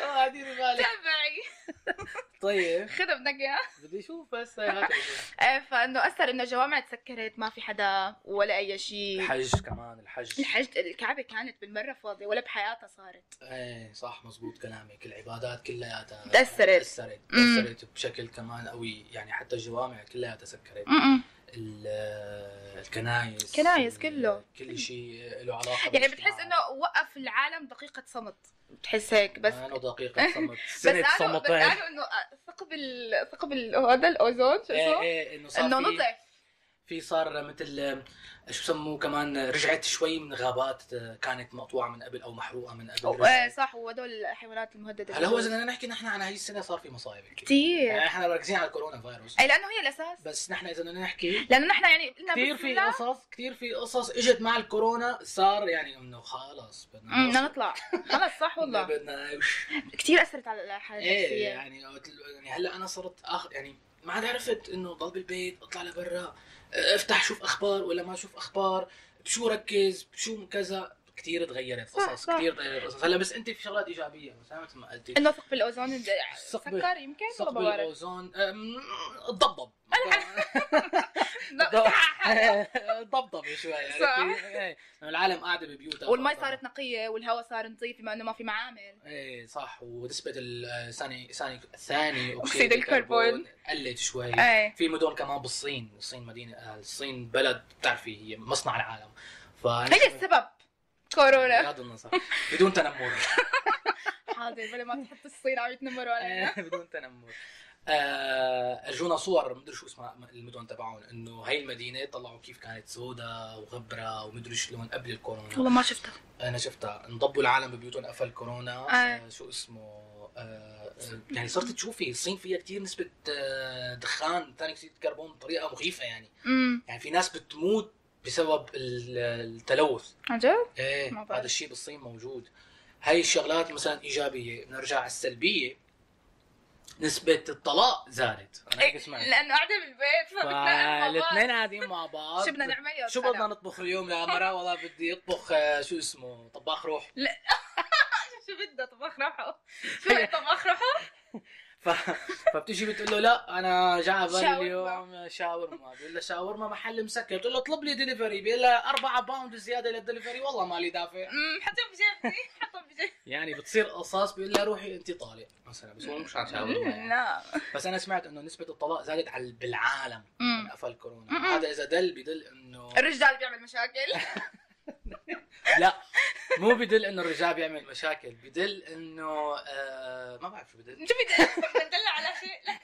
اه ديري بالك تبعي. طيب خذها بدك اياها؟ بدي اشوف بس ايه. فانه اثر انه الجوامع تسكرت، ما في حدا ولا اي شيء. الحج كمان، الحج الحج الكعبه كانت بالمره فاضيه ولا بحياتها صارت. ايه صح مزبوط كلامك، العبادات كلياتها تاثرت تاثرت تاثرت بشكل كمان قوي، يعني حتى الجوامع كلها تسكرت. الكنايس كنايس كله كل شيء له علاقه، يعني بتحس انه وقف العالم دقيقه صمت، بتحس هيك بس انا دقيقه صمت سنه صمت. بس قالوا انه ثقب ثقب هذا الاوزون شو اسمه، ايه انه صار انه نظف في صار مثل شو بسموه كمان، رجعت شوي من غابات كانت مقطوعه من قبل او محروقه من قبل. ايه صح، وهدول الحيوانات المهدده. هلا هو اذا بدنا نحكي نحن عن هي السنه صار في مصايب كثير، يعني احنا مركزين على الكورونا فيروس اي لانه هي الاساس، بس نحن اذا بدنا نحكي لانه نحن يعني كثير في قصص كثير في قصص اجت مع الكورونا صار يعني انه خلص بدنا بدنا نطلع خلص. صح والله بدنا كثير اثرت على الحاله النفسيه. ايه يعني يعني هلا انا صرت اخر يعني ما عاد عرفت انه ضل بالبيت، اطلع لبرا، افتح شوف اخبار ولا ما اشوف اخبار، بشو ركز بشو كذا. كثير تغيرت قصص، كثير تغيرت قصص. هلا بس انت في شغلات ايجابيه مثلا مثل ما قلتي انه ثقب الاوزون سكر يمكن ولا ببارك ثقب الاوزون تضبضب ضبضب شوي يعني العالم قاعده ببيوتها والمي صارت نقيه والهواء صار نظيف بما انه ما في معامل. ايه صح، ونسبه الثاني ثاني ثاني اكسيد الكربون قلت شوي. في مدن كمان بالصين، الصين مدينه الصين بلد بتعرفي هي مصنع العالم، فهي السبب كورونا بغض النظر بدون تنمر. حاضر بلا ما تحط الصين عم يتنمروا علينا بدون تنمر. اجونا صور مدري شو اسمها المدن تبعون، انه هاي المدينه طلعوا كيف كانت سوداء وغبره ومدري شلون قبل الكورونا. والله ما شفتها انا، شفتها انضبوا العالم ببيوتهم قفل كورونا. آه. شو اسمه آه يعني صرت تشوفي الصين فيها كثير نسبه دخان ثاني اكسيد الكربون بطريقه مخيفه، يعني م. يعني في ناس بتموت بسبب التلوث. عجب؟ ايه هذا الشيء بالصين موجود. هاي الشغلات مثلا ايجابيه. بنرجع على السلبيه، نسبه الطلاق زادت. انا هيك سمعت لانه قاعده بالبيت فالاثنين قاعدين مع بعض. شو بدنا نعمل؟ شو بدنا نطبخ اليوم يا مرا؟ والله بدي اطبخ شو اسمه طباخ روح. لا شو بدها طباخ روحه؟ شو بدها طباخ روحه؟ فبتجي بتقول له لا انا جعان اليوم شاورما، بيقول لها شاورما محل مسكر، بتقول له اطلب لي دليفري، بيقول لها أربعة باوند زياده للدليفري والله مالي دافع، حطهم بجيبتي حطهم بجيبتي. يعني بتصير قصاص، بيقول لها روحي انت طالق مثلا، بس هو مش عن شاورما. لا بس انا سمعت انه نسبه الطلاق زادت على بالعالم من قفل كورونا. هذا اذا دل بدل انه الرجال بيعمل مشاكل. لا مو بدل انه الرجال بيعمل مشاكل، بدل انه آه ما بعرف شو بدل شو بدل بدل على شيء. لا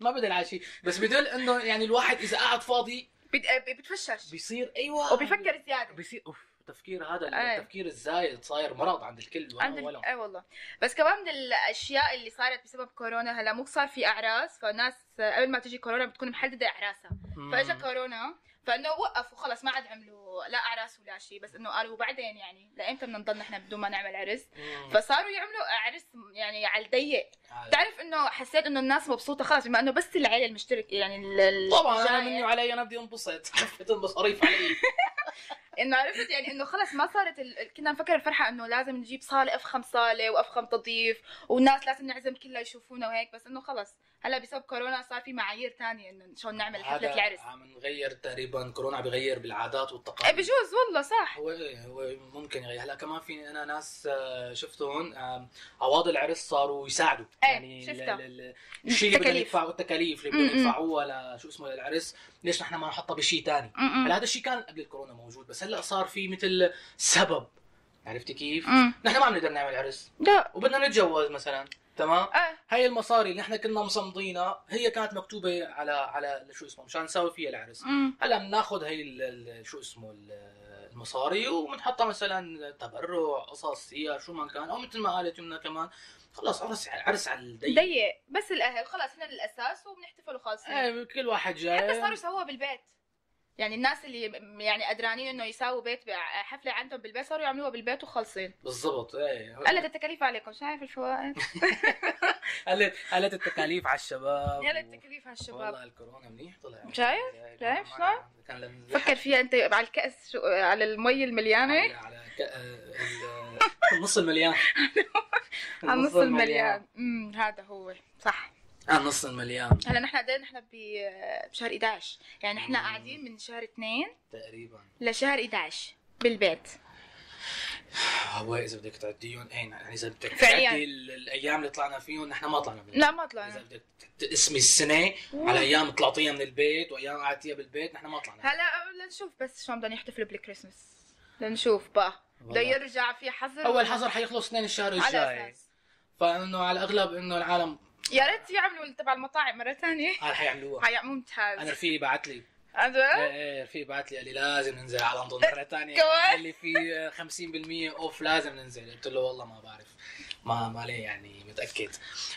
ما بدل على شيء، بس بدل انه يعني الواحد اذا قاعد فاضي بتفشش بيصير. ايوه وبيفكر زياده، بيصير اوف تفكير. هذا أيه. التفكير الزايد صاير مرض عند الكل. عند ال... اي والله. بس كمان من الاشياء اللي صارت بسبب كورونا، هلا مو صار في اعراس، فالناس قبل ما تجي كورونا بتكون محدده اعراسها، فاجا كورونا فانه وقفوا خلص ما عاد عملوا لا اعراس ولا شيء، بس انه قالوا وبعدين يعني لامتى بدنا نضل نحن بدون ما نعمل عرس؟ فصاروا يعملوا عرس يعني على الضيق. بتعرف انه حسيت انه الناس مبسوطه خلص بما انه بس العيله المشتركه يعني. طبعا انا مني وعلي انا بدي انبسط، حفت المصاريف علي. انه عرفت يعني انه خلص ما صارت ال... كنا نفكر الفرحه انه لازم نجيب صاله افخم صاله وافخم تضييف والناس لازم نعزم كلها يشوفونا وهيك، بس انه خلص هلا بسبب كورونا صار في معايير ثانيه انه شلون نعمل حفله العرس. عم نغير تقريبا، كورونا عم بغير بالعادات والتقاليد. بجوز والله صح، هو هو ممكن يغير. هلا كمان في انا ناس شفتهم عواض العرس صاروا يساعدوا، يعني الشيء اللي بدهم يدفعوا التكاليف اللي بدهم يدفعوها لشو اسمه للعرس، ليش نحن ما نحطها بشيء ثاني؟ هلا هذا الشيء كان قبل الكورونا موجود، بس هلا صار في مثل سبب، عرفتي كيف؟ مم. نحن ما عم نقدر نعمل عرس، لا وبدنا نتجوز مثلا، تمام؟ أه. هاي المصاري اللي نحن كنا مصمدينها هي كانت مكتوبه على على شو اسمه مشان نساوي فيها العرس. مم. هلا بناخذ هاي ال شو اسمه المصاري وبنحطها مثلا تبرع قصص هي شو ما كان، او مثل ما قالت يمنا كمان خلاص عرس عرس على الضيق ضيق، بس الاهل خلاص هنا الاساس وبنحتفل وخلاص. ايه كل واحد جاي، حتى صاروا يسووها بالبيت، يعني الناس اللي يعني قدرانين انه يساووا بيت حفله عندهم بالبيت صاروا يعملوها بالبيت وخلصين. بالضبط. ايه قلت التكاليف عليكم، شايف الفوائد. قلت قلت التكاليف على الشباب. قلت التكاليف على الشباب. والله الكورونا منيح طلع. شايف؟ شايف شلون؟ فكر فيها انت على الكأس، على المي المليانه، على النص المليان، على النص المليان. امم هذا هو صح، على نص المليان. هلا نحن قد ايه؟ نحن بشهر احد عشر، يعني نحن قاعدين من شهر اثنين تقريبا لشهر احد عشر بالبيت. هو اذا بدك تعديهم، اي يعني اذا بدك تعدي الايام اللي طلعنا فيهم، نحن ما طلعنا من، لا ما طلعنا. اذا بدك تقسمي السنه على ايام طلعتيها من البيت وايام قعدتيها بالبيت، نحن ما طلعنا. هلا لنشوف بس شلون بدهم يحتفلوا بالكريسماس، لنشوف بقى بده يرجع في حظر. اول حظر حيخلص اثنين الشهر الجاي، فانه على الاغلب انه العالم يا ريت يعملوا تبع المطاعم مره ثانيه. اه حيعملوها، حيعملوا ممتاز. انا رفيقي بعت لي، ايه رفيقي بعت لي قال لي لازم ننزل على لندن مره ثانيه، قال لي في خمسين بالمية اوف لازم ننزل. قلت له والله ما بعرف، ما ما لي يعني متاكد.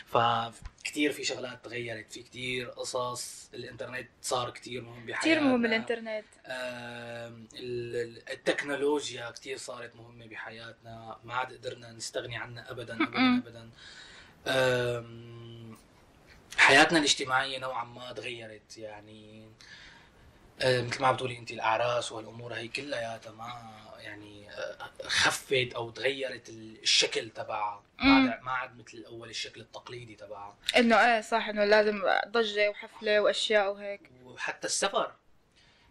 فكثير في شغلات تغيرت، في كثير قصص. الانترنت صار كثير مهم بحياتنا، كثير مهم الانترنت. آه التكنولوجيا كثير صارت مهمه بحياتنا، ما عاد قدرنا نستغني عنها ابدا ابدا ابدا. حياتنا الاجتماعيه نوعا ما تغيرت، يعني مثل ما عم بتقولي انت الاعراس والامور هي كلياتها ما يعني خفت او تغيرت الشكل تبعها، ما عاد مثل اول الشكل التقليدي تبعها، انه ايه صح، انه لازم ضجه وحفله واشياء وهيك. وحتى السفر،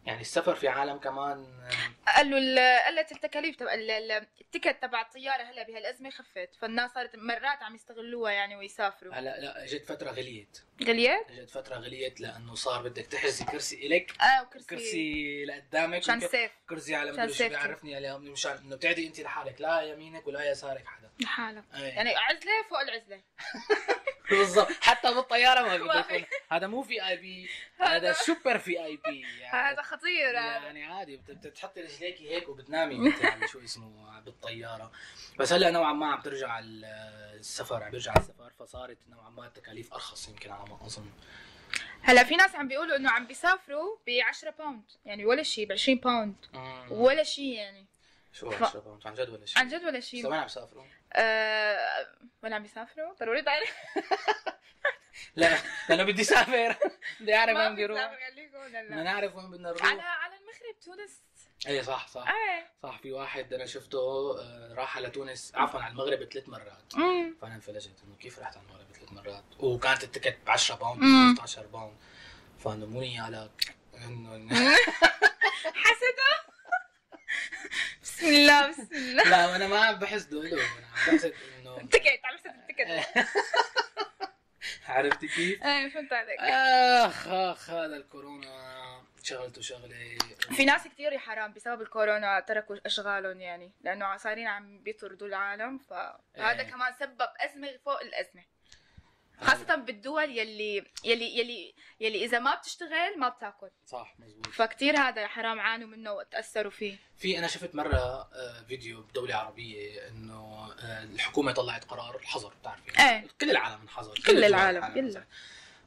يعني السفر في عالم كمان قالوا قلت التكاليف تبع التيكت تبع الطياره هلا بهالازمه خفت، فالناس صارت مرات عم يستغلوها يعني ويسافروا. هلا لا اجت فتره غليت، غليت اجت فتره غليت لانه صار بدك تحجزي كرسي الك، اه وكرسي كرسي لقدامك، كرسي على مدري شو بيعرفني عليه، مشان انه بتعدي انت لحالك، لا يمينك ولا يسارك حدا لحالك. أي. يعني عزله فوق العزله. بالضبط، حتى بالطياره ما بده. هذا مو في اي بي، هذا سوبر في اي بي، يعني هذا خطير. يعني عادي بتحطي رجليكي هيك وبتنامي انت، يعني شو اسمه بالطياره. بس هلا نوعا ما عم ترجع السفر، عم بيرجع السفر، فصارت نوعا ما التكاليف ارخص يمكن على ما اظن. هلا في ناس عم بيقولوا انه عم بيسافروا ب عشرة باوند، يعني ولا شيء، ب عشرين باوند ولا شيء. يعني شو عشرة باوند عن جد ولا شيء؟ عن جد ولا شيء. بس وين عم يسافروا؟ أه... وين عم يسافروا؟ ضروري تعرف. لا انا بدي اسافر، بدي اعرف وين بدي اروح. بدنا نعرف وين بدنا نروح. على على المغرب، تونس. ايه صح صح. أي. صح، في واحد انا شفته راح على تونس، عفوا على المغرب ثلاث مرات. مم. فانا انفلجت انه كيف رحت على المغرب ثلاث مرات وكانت التكت ب عشرة باوند خمسة عشر باوند، فانه مو نية على انه حسده. بسم الله بسم الله. لا وانا ما عم بحسده له، انا عم بحسد انه التكت، عم بحسد التكت. عرفتي كيف؟ ايه فهمت عليك. اخ اخ هذا الكورونا شغلته شغله. في ناس كثير يا حرام بسبب الكورونا تركوا اشغالهم، يعني لانه صارين عم بيطردوا العالم، فهذا ايه. كمان سبب ازمه فوق الازمه، خاصه بالدول يلي يلي يلي يلي اذا ما بتشتغل ما بتاكل. صح مزبوط. فكتير هذا يا حرام عانوا منه وتاثروا فيه. في انا شفت مره فيديو بدوله عربيه انه الحكومه طلعت قرار الحظر، بتعرفي ايه. كل العالم انحظر، كل, كل العالم, العالم كله.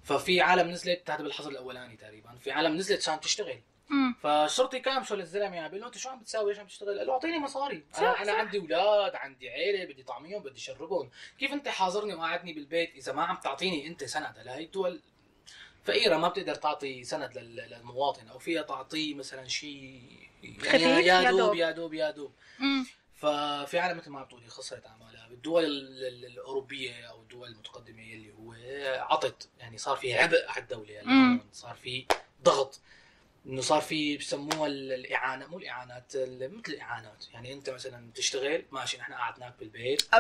ففي عالم نزلت، هذا بالحظر الاولاني تقريبا، في عالم نزلت عشان تشتغل. مم. فالشرطي كامشه للزلمه، يعني بيقول له انت شو عم بتساوي، ايش عم تشتغل؟ قال له اعطيني مصاري، صح انا, صح. أنا عندي اولاد، عندي عيله، بدي طعميهم بدي شربهم، كيف انت حاضرني وقاعدني بالبيت اذا ما عم تعطيني انت سند؟ هلا هي دول فقيره ما بتقدر تعطي سند للمواطن، او فيها تعطيه مثلا شيء يعني يا دوب يا دوب يا دوب. ففي عالم مثل ما عم تقولي خسرت اعمالها. بالدول الاوروبيه او الدول المتقدمه اللي هو عطت، يعني صار في عبء على الدوله، يعني صار في ضغط، انه صار في بسموها الاعانه، مو الاعانات، مثل الاعانات. يعني انت مثلا بتشتغل ماشي، نحن قعدناك بالبيت ف...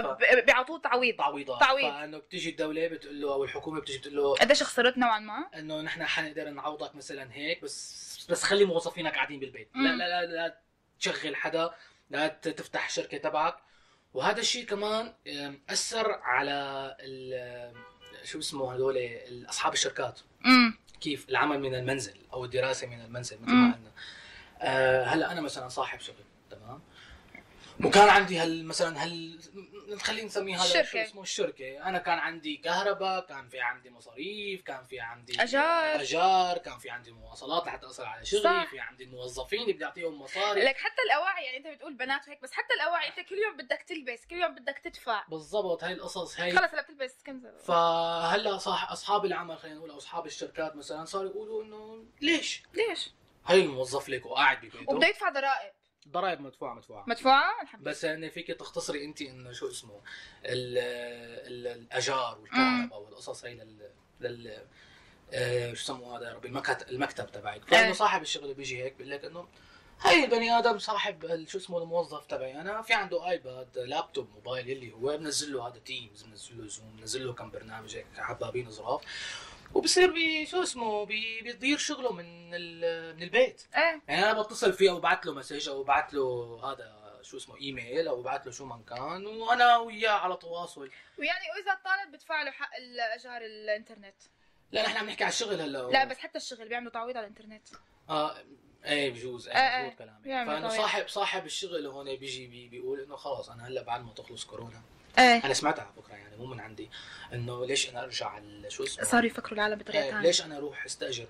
بيعطوه تعويض تعويضات تعويض. فانه بتيجي الدوله بتقول له او الحكومه بتيجي بتقول له قديش خسرت نوعا ما، انه نحن حنقدر نعوضك مثلا هيك، بس بس خلي موظفينك قاعدين بالبيت، لا لا لا لا تشغل حدا، لا تفتح شركه تبعك. وهذا الشيء كمان اثر على شو اسمه هذول اصحاب الشركات، امم كيف العمل من المنزل او الدراسه من المنزل مثل ما قلنا. آه هلا انا مثلا صاحب شغل، تمام، وكان عندي هل مثلا هل نخلي نسميه هذا شو اسمه الشركه، انا كان عندي كهرباء، كان في عندي مصاريف، كان في عندي اجار, أجار كان في عندي مواصلات لحتى اصل على شغلي، في عندي الموظفين اللي بدي اعطيهم مصاري لك. حتى الاواعي يعني انت بتقول بنات وهيك، بس حتى الاواعي انت كل يوم بدك تلبس، كل يوم بدك تدفع. بالضبط، هاي القصص هاي خلص. هلا بتلبس كم زلمه. فهلا صح اصحاب العمل خلينا نقول اصحاب الشركات مثلا صاروا يقولوا انه ليش ليش هاي الموظف لك وقاعد ببيته وبده يدفع ضرائب. ضرائب مدفوعه مدفوعه مدفوعه الحمد لله. بس يعني فيك تختصري انت انه شو اسمه ال ال الاجار والكهرباء والقصص هي لل, لل... آه شو سموه هذا يا ربي المكتب المكتب تبعك. فانه صاحب الشغل بيجي هيك بيقول لك انه هاي البني ادم صاحب شو اسمه الموظف تبعي انا في عنده ايباد لابتوب موبايل اللي هو بنزل له هذا تيمز، بنزل له زوم، بنزل له كم برنامج هيك حبابين ظراف، وبصير بي شو اسمه بي بيدير شغله من من البيت. أه. يعني انا بتصل فيه او بعت له مسج او بعت له هذا شو اسمه ايميل او بعت له شو من كان، وانا وياه على تواصل. ويعني واذا طالب بدفع له حق الاجار الانترنت. لا نحن عم نحكي على الشغل هلا. لا بس حتى الشغل بيعملوا تعويض على الانترنت. اه ايه بجوز ايه مضبوط كلامك. فانا صاحب صاحب الشغل هون بيجي بي بيقول انه خلاص انا هلا بعد ما تخلص كورونا. أيه. انا سمعتها على فكره يعني مو من عندي انه ليش انا ارجع شو اسمه صار يفكروا العالم بطريقه ثانيه. أيه. ليش انا اروح استاجر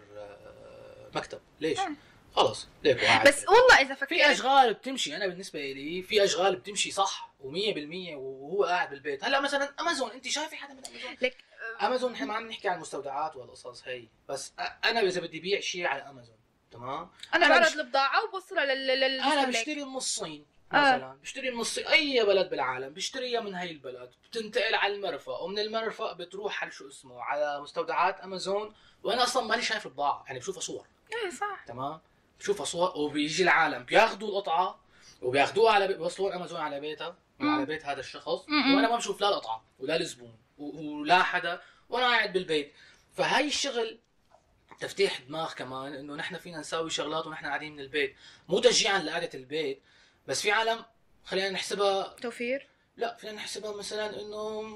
مكتب ليش؟ أيه. خلص ليك وعاد. بس والله اذا فكرت في اشغال بتمشي، انا بالنسبه لي في اشغال بتمشي صح ومية بالمية وهو قاعد بالبيت. هلا مثلا امازون، انت شايفه حدا من امازون؟ لك امازون احنا ما عم نحكي عن المستودعات والقصص هي، بس انا اذا بدي بيع شيء على امازون تمام انا بعرض البضاعه وبوصلها لل انا بشتري من الصين مثلا. آه. بشتري من الصين اي بلد بالعالم بشتريها من هاي البلد، بتنتقل على المرفأ، ومن المرفأ بتروح على شو اسمه على مستودعات امازون، وانا اصلا ماني شايف البضاعه يعني بشوفها صور. اي صح تمام، بشوفها صور وبيجي العالم بياخذوا القطعه وبياخذوها على بيوصلوها امازون على بيتها م. على بيت هذا الشخص م. وانا ما بشوف لا القطعه ولا الزبون ولا حدا وانا قاعد بالبيت. فهاي الشغل تفتيح دماغ كمان انه نحن فينا نساوي شغلات ونحن قاعدين من البيت، مو تشجيعا لقعده البيت بس في عالم خلينا نحسبها توفير. لا خلينا نحسبها مثلا انه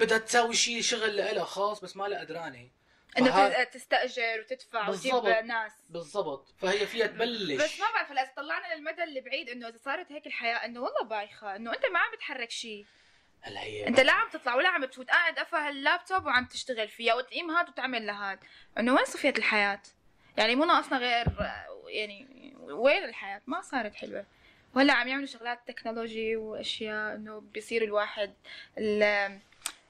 بدها تساوي شيء شغل لها خاص بس ما لها قدرانه فها... انه تستاجر وتدفع وتجيب ناس. بالضبط، فهي فيها تبلش. بس ما بعرف اذا طلعنا للمدى اللي بعيد انه اذا صارت هيك الحياه انه والله بايخه انه انت ما عم تتحرك شيء. هلا هي انت لا عم تطلع ولا عم تفوت، قاعد قفا هاللابتوب وعم تشتغل فيها وتقيم هاد وتعمل لهاد، انه وين صفيه الحياه؟ يعني مو ناقصنا غير يعني وين الحياه ما صارت حلوه. وهلا عم يعملوا شغلات تكنولوجي واشياء انه بيصير الواحد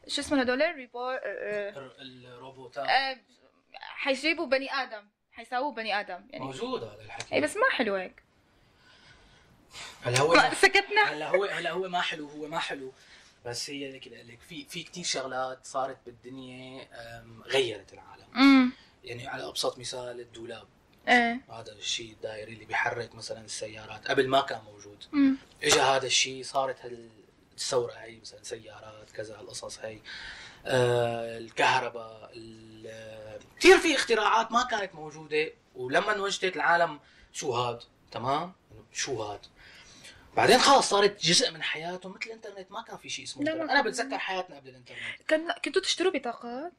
شو اسمه هدول الروبوتات حيجيبوا بني ادم حيساووا بني ادم يعني موجود هذا الحكي. اي بس ما حلو هيك. هلا هو سكتنا. هلا هو هلا هو ما حلو، هو ما حلو بس هي لك لك في في كثير شغلات صارت بالدنيا غيرت العالم. امم يعني على ابسط مثال الدولاب. ايه هذا الشيء الدائري اللي بيحرك مثلا السيارات قبل ما كان موجود. امم اجى هذا الشيء صارت هالثوره هي مثلا سيارات كذا هالقصص هي. آه الكهرباء كثير في اختراعات ما كانت موجوده ولما انوجدت العالم شو هاد تمام شو هاد بعدين خلص صارت جزء من حياته مثل الانترنت. ما كان في شيء اسمه انا بتذكر حياتنا قبل الانترنت كان كنتوا تشتروا بطاقات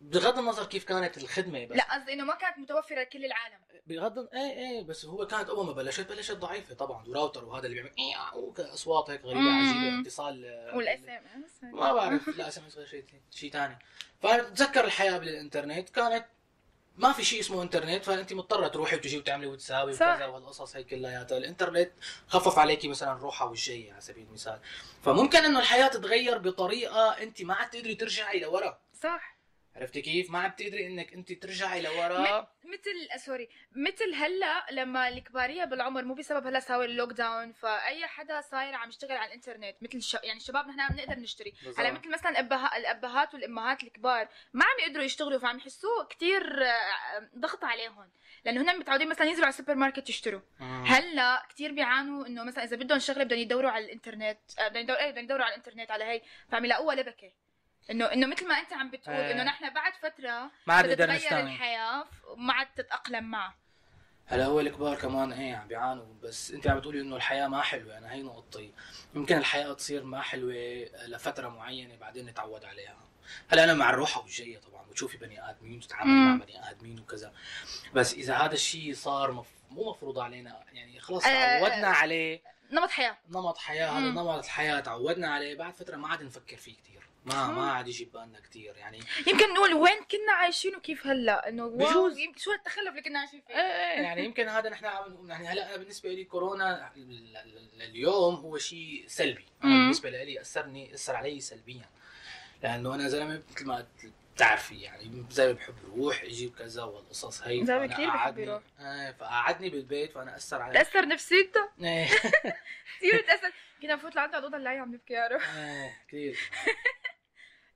بغض النظر كيف كانت الخدمه بس. لا قصدي انه ما كانت متوفره لكل العالم بغض ايه ايه بس هو كانت اول ما بلشت بلشت ضعيفه طبعا وراوتر وهذا اللي بيعمل ايه اصوات هيك غريبه عجيبه اتصال والاس ام اس ما بعرف لا اس ام اس غير شيء شيء ثاني. فبتذكر الحياه قبل الانترنت كانت ما في شيء اسمه انترنت فانت مضطره تروحي وتجي وتعملي وتساوي وكذا وهالقصص هي كلياتها. الانترنت خفف عليكي مثلا روحها والجايه على سبيل المثال، فممكن انه الحياه تتغير بطريقه انت ما عاد تقدري ترجعي لورا. صح عرفتي كيف؟ ما عم تقدري انك انت ترجعي لورا مثل سوري مثل هلا لما الكباريه بالعمر مو بسبب هلا ساوي اللوك داون فاي حدا صاير عم يشتغل على الانترنت مثل الش... يعني الشباب نحن عم نقدر نشتري على مثل مثلا الابها... الابهات والامهات الكبار ما عم يقدروا يشتغلوا فعم يحسوا كثير ضغط عليهم لانه هن متعودين مثلا ينزلوا على السوبر ماركت يشتروا. آه. هلا كثير بيعانوا انه مثلا اذا بدهم شغله بدهم يدوروا على الانترنت بدهم يدوروا ايه بدهم يدوروا على الانترنت على هي فعم يلاقوها لبكه انه انه مثل ما انت عم بتقول انه نحن بعد فتره بتتغير الحياه وما عاد تتاقلم معه. هلا هو الكبار كمان هي عم بيعانوا بس انت عم بتقولي انه الحياه ما حلوه انا هي نقطتي. يمكن الحياه تصير ما حلوه لفتره معينه بعدين نتعود عليها. هلا انا مع الروحه والجايه طبعا بتشوفي بني ادمين وتتعاملي مع بني ادمين وكذا بس اذا هذا الشيء صار مف... مو مفروض علينا يعني خلص تعودنا أه عليه نمط حياه نمط حياه هذا نمط الحياه تعودنا عليه. بعد فتره ما عاد نفكر فيه كثير، ما ما عاد يجي ببالنا كثير يعني. يمكن نقول وين كنا عايشين وكيف هلا، انه بجوز يمكن شو التخلف اللي كنا عايشين فيه. ايه يعني يمكن هذا نحن عم يعني هلا انا بالنسبه لي كورونا اليوم هو شيء سلبي. أنا بالنسبه لي اثرني اثر علي سلبيا، لانه انا زلمه مثل ما بتعرفي يعني زي ما بحب روح يجيب كذا والقصص هي، زي كثير بحب يروح. ايه فقعدني بالبيت فانا اثر علي، تاثر نفسيته. ايه كثير تاثر، كنا نفوت لعنده على الاوضه اللي هي عم نبكي يا روح. ايه كثير.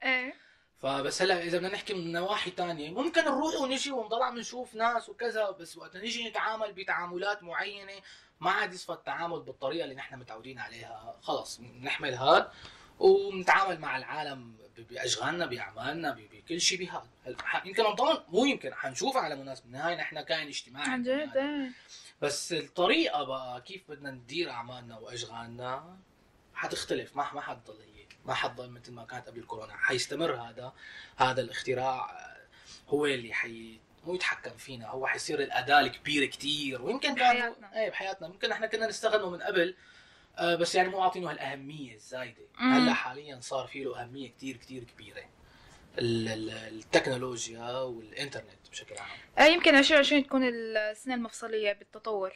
ايه فبس هلا اذا بدنا نحكي من نواحي ثانيه ممكن نروح ونجي ونضل عم نشوف ناس وكذا، بس وقت نيجي نتعامل بتعاملات معينه ما عاد يصفى التعامل بالطريقه اللي نحن متعودين عليها. خلص نحمل هاد ونتعامل مع العالم باشغالنا باعمالنا بكل شيء بهذا. يمكن نضل مو يمكن حنشوف على مناسبه، بالنهايه نحن كائن اجتماعي عن جد، بس الطريقه بقى كيف بدنا ندير اعمالنا واشغالنا حتختلف. ما ما حتضل هي ما حتضل مثل ما كانت قبل الكورونا، حيستمر هذا هذا الاختراع هو اللي حي مو يتحكم فينا، هو حيصير الاداه الكبيره كثير. ويمكن بحياتنا ايه بحياتنا ممكن احنا كنا نستخدمه من قبل أه بس يعني مو عاطينه هالاهميه الزايده. هلا حاليا صار في له اهميه كثير كثير كبيره التكنولوجيا والانترنت بشكل عام. اه يمكن عشرين عشرين تكون السنه المفصليه بالتطور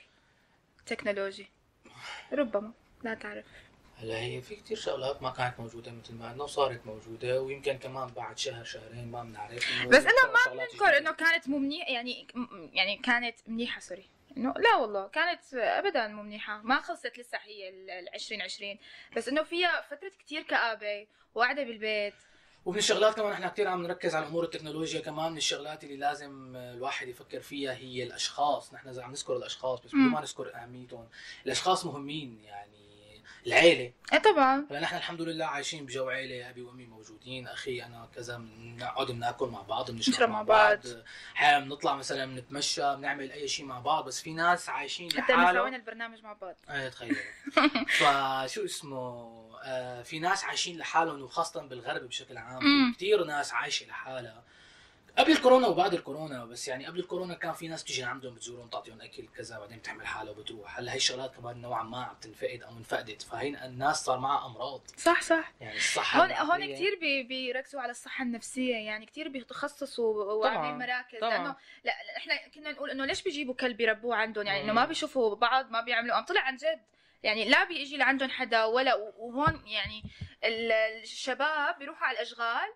التكنولوجي ربما، لا تعرف. هلا هي في كثير شغلات ما كانت موجوده مثل ما انه صارت موجوده، ويمكن كمان بعد شهر شهرين ما بنعرف. بس انا ما بنكر انه كانت مو منيحه يعني يعني كانت منيحه سوري انه لا والله كانت ابدا مو منيحه، ما خلصت لسه هي ال عشرين عشرين، بس انه فيها فتره كثير كآبه وقعده بالبيت. ومن الشغلات كمان احنا كثير عم نركز على امور التكنولوجيا. كمان من الشغلات اللي لازم الواحد يفكر فيها هي الاشخاص. نحن عم نذكر الاشخاص بس ما نذكر اهميتهم. الاشخاص مهمين يعني العيله. ايه طبعا. هلا نحن الحمد لله عايشين بجو عيله، ابي وامي موجودين، اخي انا كذا، بنقعد بناكل مع بعض، بنشرب مع بعض، احيانا بنطلع مثلا بنتمشى، بنعمل اي شيء مع بعض. بس في ناس عايشين لحالهم، حتى مسوين البرنامج مع بعض. ايه تخيل. فشو اسمه آه في ناس عايشين لحالهم، وخاصه بالغرب بشكل عام كثير ناس عايشه لحالها قبل الكورونا وبعد الكورونا. بس يعني قبل الكورونا كان في ناس بتيجي عندهم بتزورهم تعطيهم اكل كذا، بعدين بتحمل حالها وبتروح. هلا هي الشغلات كمان نوعا ما عم تنفقد او انفقدت، فهي الناس صار معها امراض. صح صح. يعني الصحه هون هون كثير بي بيركزوا على الصحه النفسيه، يعني كثير بيتخصصوا وعاملين مراكز. طبعاً. لانه لا احنا كنا نقول انه ليش بيجيبوا كلب يربوه عندهم، يعني انه ما بيشوفوا بعض ما بيعملوا. طلع عن جد يعني لا بيجي لعندهم حدا ولا. وهون يعني الشباب بيروحوا على الاشغال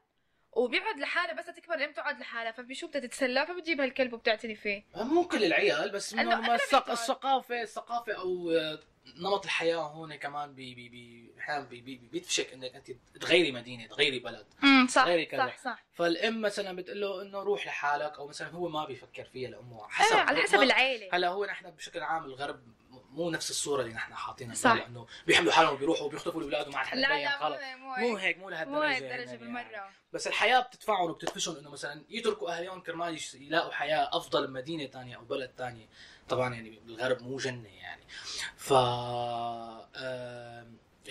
وبيقعد لحاله، بس تكبر لما تقعد لحاله فبيشوف بدها تتسلى فبتجيب هالكلب وبتعتني فيه. مو كل العيال بس ما الثق... الثقافه الثقافه او نمط الحياه هون كمان بي بي بي بي بي بيتفشك انك انت تغيري مدينه تغيري بلد. امم صح صح صح. فالام مثلا بتقول له انه روح لحالك، او مثلا هو ما بيفكر فيها لامه حسب آه على حسب العيله. هلا هو نحن بشكل عام الغرب مو نفس الصوره اللي نحن حاطينها، لانه بيحملوا حالهم وبيروحوا وبيخطفوا الاولاد وما حدا بيبين خلص. مو هيك مو لهالدرجه بالمره يعني. بس الحياه بتدفعهم وبتدفشهم انه مثلا يتركوا اهاليهم كرمال يلاقوا حياه افضل بمدينه ثانيه او بلد ثانيه. طبعا يعني بالغرب مو جنه يعني. ف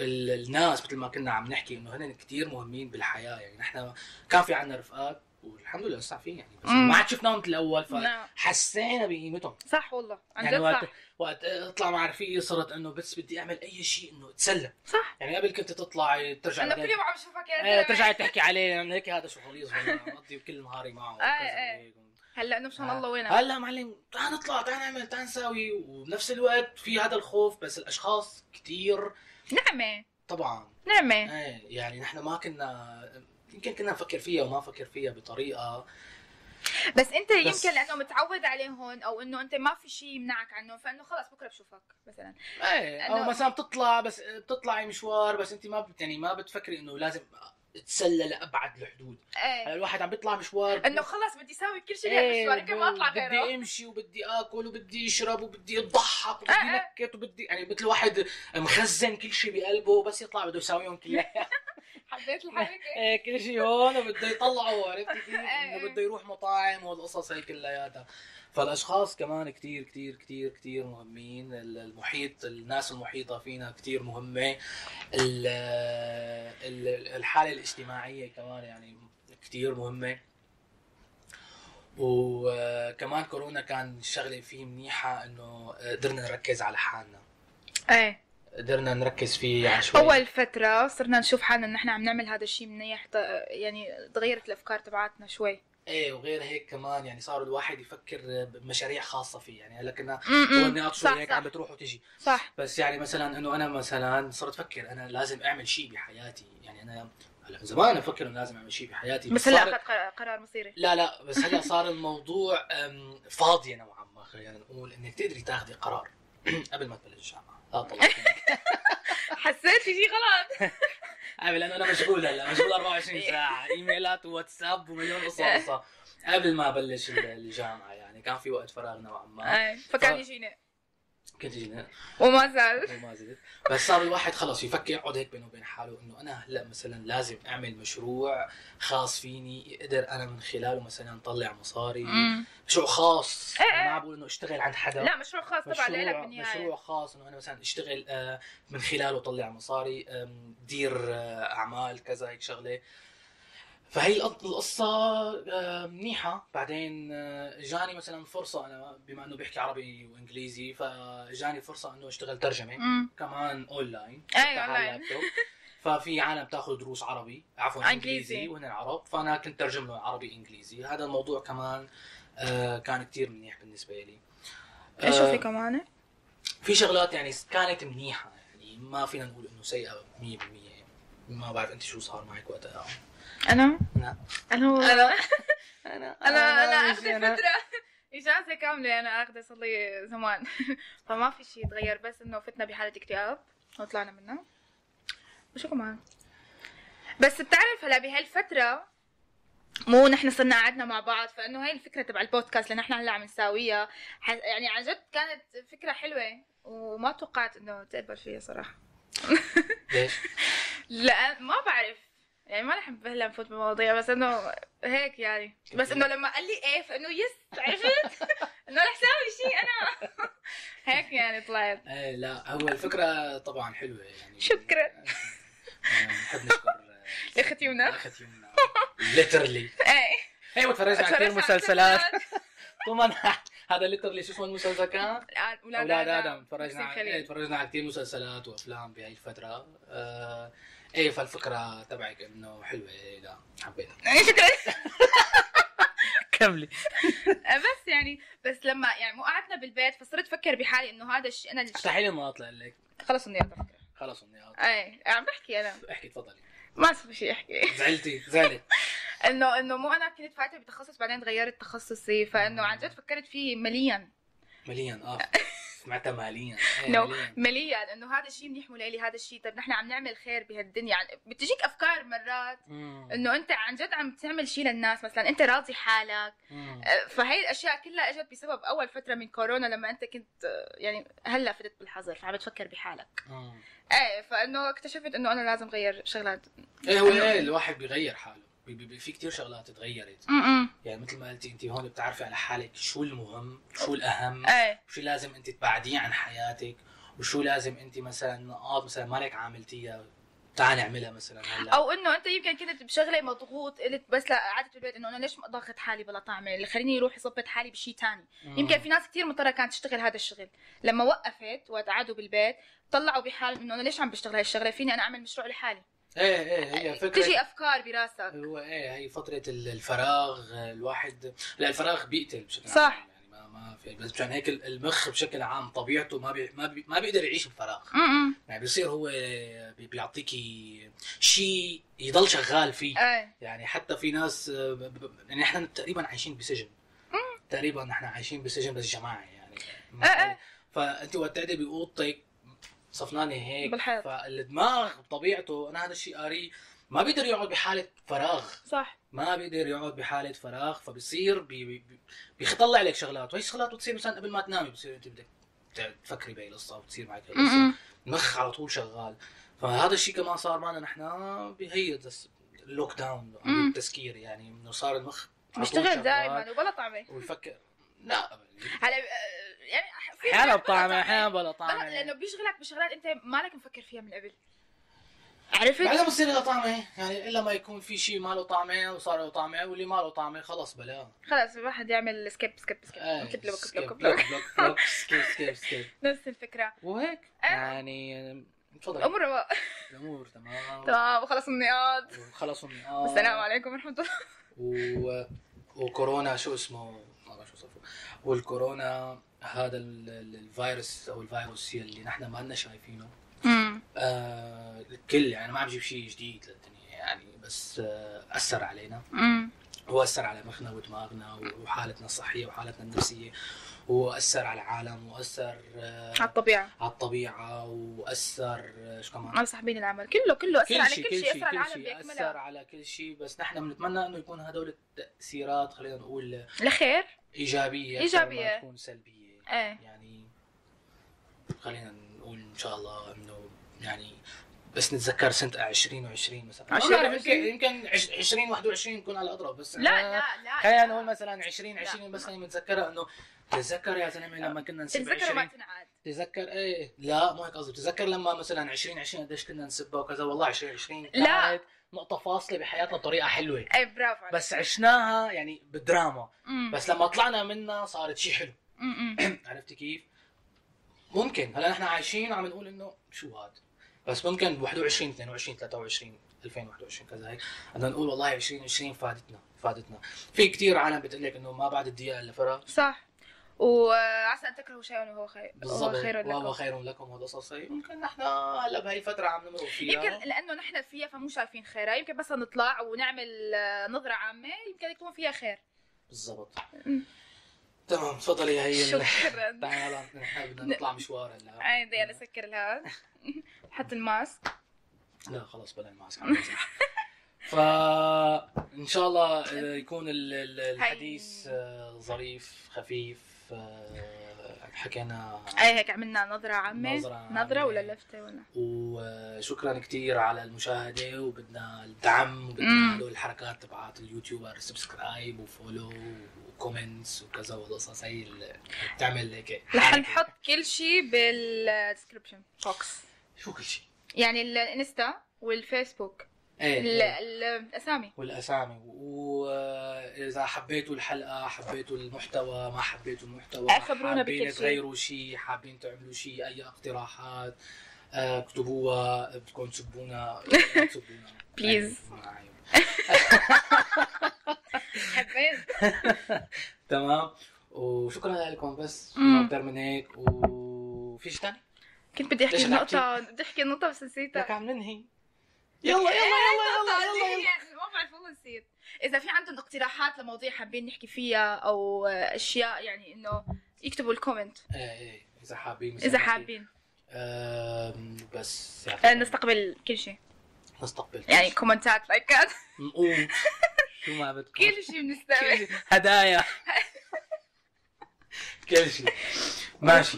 الناس مثل ما كنا عم نحكي انه هن كثير مهمين بالحياه. يعني نحن كان في عندنا رفقات والحمد لله لسه في يعني، بس ما عاد شفناهم مثل الاول فحسينا بقيمتهم. صح والله عن جد. يعني وقت صح. وقت اطلع مع رفيقي صرت انه بس بدي اعمل اي شيء انه اتسلى. صح. يعني قبل كنت تطلعي ترجعي انا كل يوم عم بشوفك يا ترجعي تحكي عليه يعني هيك هذا شو خليص بقضي كل نهاري معه. هلا انه ان شاء الله وينك؟ هلا معلم تعال نطلع تعال نعمل تعال نساوي، وبنفس الوقت في هذا الخوف. بس الاشخاص كثير نعمه طبعا نعمه. ايه يعني نحن ما كنا يمكن كنا نفكر فيها وما نفكر فيها بطريقه. بس انت بس يمكن لانه متعود عليه هون، او انه انت ما في شيء يمنعك عنه، فانه خلص بكره بشوفك مثلا. ايه او مثلا بتطلع بس بتطلعي مشوار، بس انت ما يعني ما بتفكري انه لازم تسلل لابعد الحدود. هلا الواحد عم بيطلع مشوار انه خلص بدي اسوي كل شيء هذا المشوار، يمكن ما اطلع غيره، بدي امشي وبدي اكل وبدي اشرب وبدي اضحك وبدي نكت وبدي يعني مثل واحد مخزن كل شيء بقلبه بس يطلع بده يساويهم كلها. حبيت الحركه. ايه كل شيء هون بده يطلعه، عرفتي كيف؟ انه بده يروح مطاعم والقصص هي كلياتها. فالاشخاص كمان كثير كثير كثير كثير مهمين، المحيط الناس المحيطه فينا كثير مهمه، الحاله الاجتماعيه كمان يعني كثير مهمه. وكمان كورونا كان شغله فيه منيحه انه قدرنا نركز على حالنا. ايه قدرنا نركز فيه يعني شوي. اول فتره صرنا نشوف حالنا ان احنا عم نعمل هذا الشيء منيح، يعني تغيرت الافكار تبعاتنا شوي. ايه وغير هيك كمان يعني صار الواحد يفكر بمشاريع خاصه فيه، يعني هلا كنا ونقاط شوي هيك عم بتروح وتجي صح، بس يعني مثلا انه انا مثلا صرت افكر انا لازم اعمل شيء بحياتي، يعني انا هلا من زمان افكر انه لازم اعمل شيء بحياتي، بس هلا اخذت قرار مصيري. لا لا بس هلا صار الموضوع فاضيه نوعا ما، خلينا نقول انك تقدري تاخذي قرار قبل ما تبلش الجامعه. لا طبعا حسيت في شيء غلط قبل، لانه انا مشغول هلا، مشغول أربعة وعشرين ساعه ايميلات وواتساب ومليون قصه. قبل ما ابلش الجامعه يعني كان في وقت فراغ نوعا ما، فكان يجينا كنت جينا وما زال وما زلت، بس صار الواحد خلص يفكر، يقعد هيك بينه وبين حاله انه انا هلا مثلا لازم اعمل مشروع خاص فيني اقدر انا من خلاله مثلا اطلع مصاري. مم. مشروع خاص، ما عم بقول انه اشتغل عند حدا، لا مشروع خاص تبع لك بالنهايه، مشروع خاص انه انا مثلا اشتغل من خلاله اطلع مصاري، دير اعمال كذا هيك شغله. فهي القصة منيحة. بعدين جاني مثلا فرصة، أنا بما أنه بحكي عربي وإنجليزي فجاني فرصة أنه أشتغل ترجمة. مم. كمان أونلاين، أيوة أونلاين. ففي عالم تأخذ دروس عربي، عفوا إنجليزي، وهن العرب، فأنا كنت ترجم لهم عربي إنجليزي. هذا الموضوع كمان كان كتير منيح بالنسبة لي. إيش في كمان؟ في شغلات يعني كانت منيحة، يعني ما فينا نقول أنه سيئة مية بالمية. ما بعرف أنت شو صار معك وقتها؟ أنا؟ أنا أنا أنا أنا أنا أنا أخذت فترة إجازة كاملة، أنا أخذت صار لي زمان، فما في شيء تغير، بس إنه فتنا بحالة اكتئاب وطلعنا منها وشو كمان. بس بتعرف هلا بهالفترة مو نحن صرنا قعدنا مع بعض، فإنه هاي الفكرة تبع البودكاست اللي نحن هلا عم نساويها يعني عن جد كانت فكرة حلوة، وما توقعت إنه تقبل فيها صراحة. ليش؟ لا ما بعرف، يعني ما نحب هلا نفوت بمواضيع، بس انه هيك يعني، بس انه لما قال لي ايه فانه يس عرفت انه رح اسوي شيء انا هيك يعني طلعت. ايه لا هو الفكره طبعا حلوه يعني، شكرا نحب نشكر اخت يمنى اخت يمنى ليترلي. ايه ايه وتفرجنا على كثير مسلسلات طبعا. هذا ليترلي شو اسمه المسلسل كان؟ اولاد ادم. تفرجنا على تفرجنا على كثير مسلسلات وافلام بهي الفتره. ايه فالفكره تبعك انه حلوه. إيه لا حبيتها. شكرا كملي. بس يعني بس لما يعني مو قعدنا بالبيت فصرت افكر بحالي انه هذا الشيء انا مستحيل ما اطلع لك. خلص اني افكر خلص اني اطلع ايه عم بحكي انا. احكي تفضلي. ما صار شيء احكي. زعلتي زعلت انه انه مو انا كنت فاتحه بتخصص، بعدين غيرت تخصصي، فانه عن جد فكرت فيه مليا مليا. اه معناتها ماليا نو ماليا، انه هذا الشيء منيح ولا لي هذا الشيء. طيب نحن عم نعمل خير بهالدنيا، يعني بتجيك افكار مرات انه انت عن جد عم تعمل شيء للناس، مثلا انت راضي حالك. مم. فهي الاشياء كلها اجت بسبب اول فتره من كورونا، لما انت كنت يعني هلا فتت بالحظر فعم تفكر بحالك. مم. ايه فانه اكتشفت انه انا لازم غير شغلات. ايه هو ايه الواحد بيغير حاله، في كتير شغلات تغيرت. م-م. يعني مثل ما قلتي انت هون بتعرفي على حالك شو المهم شو الاهم. أي. شو لازم انت تبعديه عن حياتك، وشو لازم انت مثلا نقاط مثلا مالك عاملتيها تعال نعملها مثلا هلا، او انه انت يمكن كنت بشغله مضغوط قلت بس لا قعدت بالبيت انه انا ليش ما ضغط حالي بلا طعمه اللي خليني اروح اظبط حالي بشيء ثاني. يمكن في ناس كتير مضطره كانت تشتغل هذا الشغل، لما وقفت وقعدوا بالبيت طلعوا بحالهم انه انا ليش عم بشتغل هاي الشغله، فيني انا اعمل مشروع لحالي. ايه ايه هي فكرة تجي افكار براسك. هو ايه هي فترة الفراغ، الواحد لا الفراغ بيقتل بشكل صح. عام يعني ما ما في، بس مشان هيك المخ بشكل عام طبيعته ما بي ما, بي ما بيقدر يعيش بفراغ. م-م. يعني بيصير هو بيعطيكي شيء يضل شغال فيه. أي. يعني حتى في ناس يعني احنا تقريبا عايشين بسجن. م-م. تقريبا نحن عايشين بسجن بس جماعي يعني، فانت وقت قاعده بيقوطك صفناني هيك بالحيط. فالدماغ بطبيعته انا هذا الشيء قاري ما بيقدر يقعد بحاله فراغ صح، ما بيقدر يقعد بحاله فراغ، فبصير بي بيطلع لك شغلات، وهي شغلات بتصير مثلا قبل ما تنامي بتصير انت بدك تفكري بهي القصه وتصير معك هالقصه، المخ على طول شغال. فهذا الشيء كمان صار معنا نحن بهي اللوك داون التسكير، يعني انه صار المخ بيشتغل دائما وبلا طعمه ويفكر. لا هلا يعني احيانا بطعمه احيانا بلا طعمه، لانه بيشغلك بشغلات انت مالك مفكر فيها من قبل. عرفت؟ بعدين بصير لها طعمه، يعني الا ما يكون في شيء ما له طعمه وصار له طعمه، واللي ما له طعمه خلص بلا خلص الواحد يعمل سكيب سكيب سكيب مثل بلوك بلوك بلوك بلوك سكيب سكيب سكيب نفس الفكره وهيك يعني. تفضل الامور بقى الامور تمام تمام وخلصوا النقاط وخلصوا النقاط والسلام عليكم ورحمه الله. وكورونا شو اسمه ما بعرف شو صفه، والكورونا هذا الفيروس او الفيروس اللي نحن ما لنا شايفينه آه الكل، يعني ما عم بجيب شيء جديد للدنيا يعني، بس آه اثر علينا. امم هو اثر على مخنا ودماغنا وحالتنا الصحيه وحالتنا النفسيه، واثر على العالم، واثر آه على الطبيعه على الطبيعه واثر آه شو كمان على صاحبين العمل، كله كله اثر كل على كل شيء، شي. اثر على العالم بيكمله، اثر على كل شيء. بس نحن بنتمنى انه يكون هدول التاثيرات خلينا نقول لخير، ايجابيه ايجابيه ما تكون سلبيه. ايه يعني خلينا نقول ان شاء الله انه يعني بس نتذكر سنة عشرين وعشرين مثلا، عشرين يمكن عشرين وواحد وعشرين تكون على اضرب، بس لا لا لا خلينا نقول مثلا عشرين عشرين بس انا متذكرها انه تذكر يا زلمه لما كنا نسب عشرين، تذكر ما تنعاد، تذكر ايه لا مو هيك قصدي، تذكر لما مثلا عشرين عشرين قديش كنا نسبها وكذا، والله عشرين عشرين كانت نقطة فاصلة بحياتنا بطريقة حلوة. اي برافو عليك. بس عشناها يعني بالدراما، بس لما طلعنا منها صارت شيء حلو. عرفتي كيف؟ ممكن هلا نحن عايشين عم نقول انه شو هاد، بس ممكن واحد وعشرين اثنين وعشرين ثلاثة وعشرين ألفين وواحد وعشرين كذا هيك بدنا نقول والله عشرين عشرين فادتنا فادتنا. في كثير عالم بتقول لك انه ما بعد الدقيقه الا فرق، صح، وعسى ان تكرهوا شيئا وهو خير وهو خير لكم وهو خير لكم وهذا قصص. يمكن نحن هلا بهي الفتره عم نمرق فيها، يمكن لانه نحن فيها فمو شايفين خيرها، يمكن بس نطلع ونعمل نظره عامه يمكن يكون فيها خير. بالضبط. تمام تفضلي. هي شكرا. تعالى نحن بدنا نطلع مشوار هلا. عادي انا اسكر الهاد، حط الماسك. لا خلص بلا الماسك عم بمزح. فان شاء الله يكون الحديث ظريف خفيف، حكينا اي هيك عملنا نظره عامه، نظره, نظرة ولا لفته ولا. وشكرا كثير على المشاهده، وبدنا الدعم، وبدنا هدول الحركات تبعات اليوتيوبر سبسكرايب وفولو وكومنتس وكذا وقصص هي اللي بتعمل هيك. رح نحط كل شيء بالدسكربشن بوكس. شو كل شيء؟ يعني الانستا والفيسبوك. ايه الاسامي والاسامي. واذا حبيتوا الحلقه، حبيتوا المحتوى، ما حبيتوا المحتوى، حابين تغيروا شيء، حابين تعملوا شيء، اي اقتراحات اكتبوها، بدكم تسبونا تسبونا بليز. حبيت. تمام وشكرا لكم، بس اكثر من هيك. وفي شيء ثاني كنت بدي احكي نقطه، بدي احكي نقطه بس نسيتها. لك عم ننهي. يلا يلا يلا يلا يلا يلا ما بعرف والله نسيت. إذا في عندكم اقتراحات لمواضيع حابين نحكي فيها أو أشياء، يعني إنه يكتبوا الكومنت. إيه إيه إذا حابين إذا حابين أمم بس نستقبل كل شيء، نستقبل يعني كومنتات لايكات نقوم شو ما بدكم، كل شيء بنستقبل، هدايا كل شيء. ماشي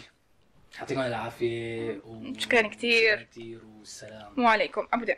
يعطيكم العافية، شكرا كثير كثير والسلام وعليكم. أبدا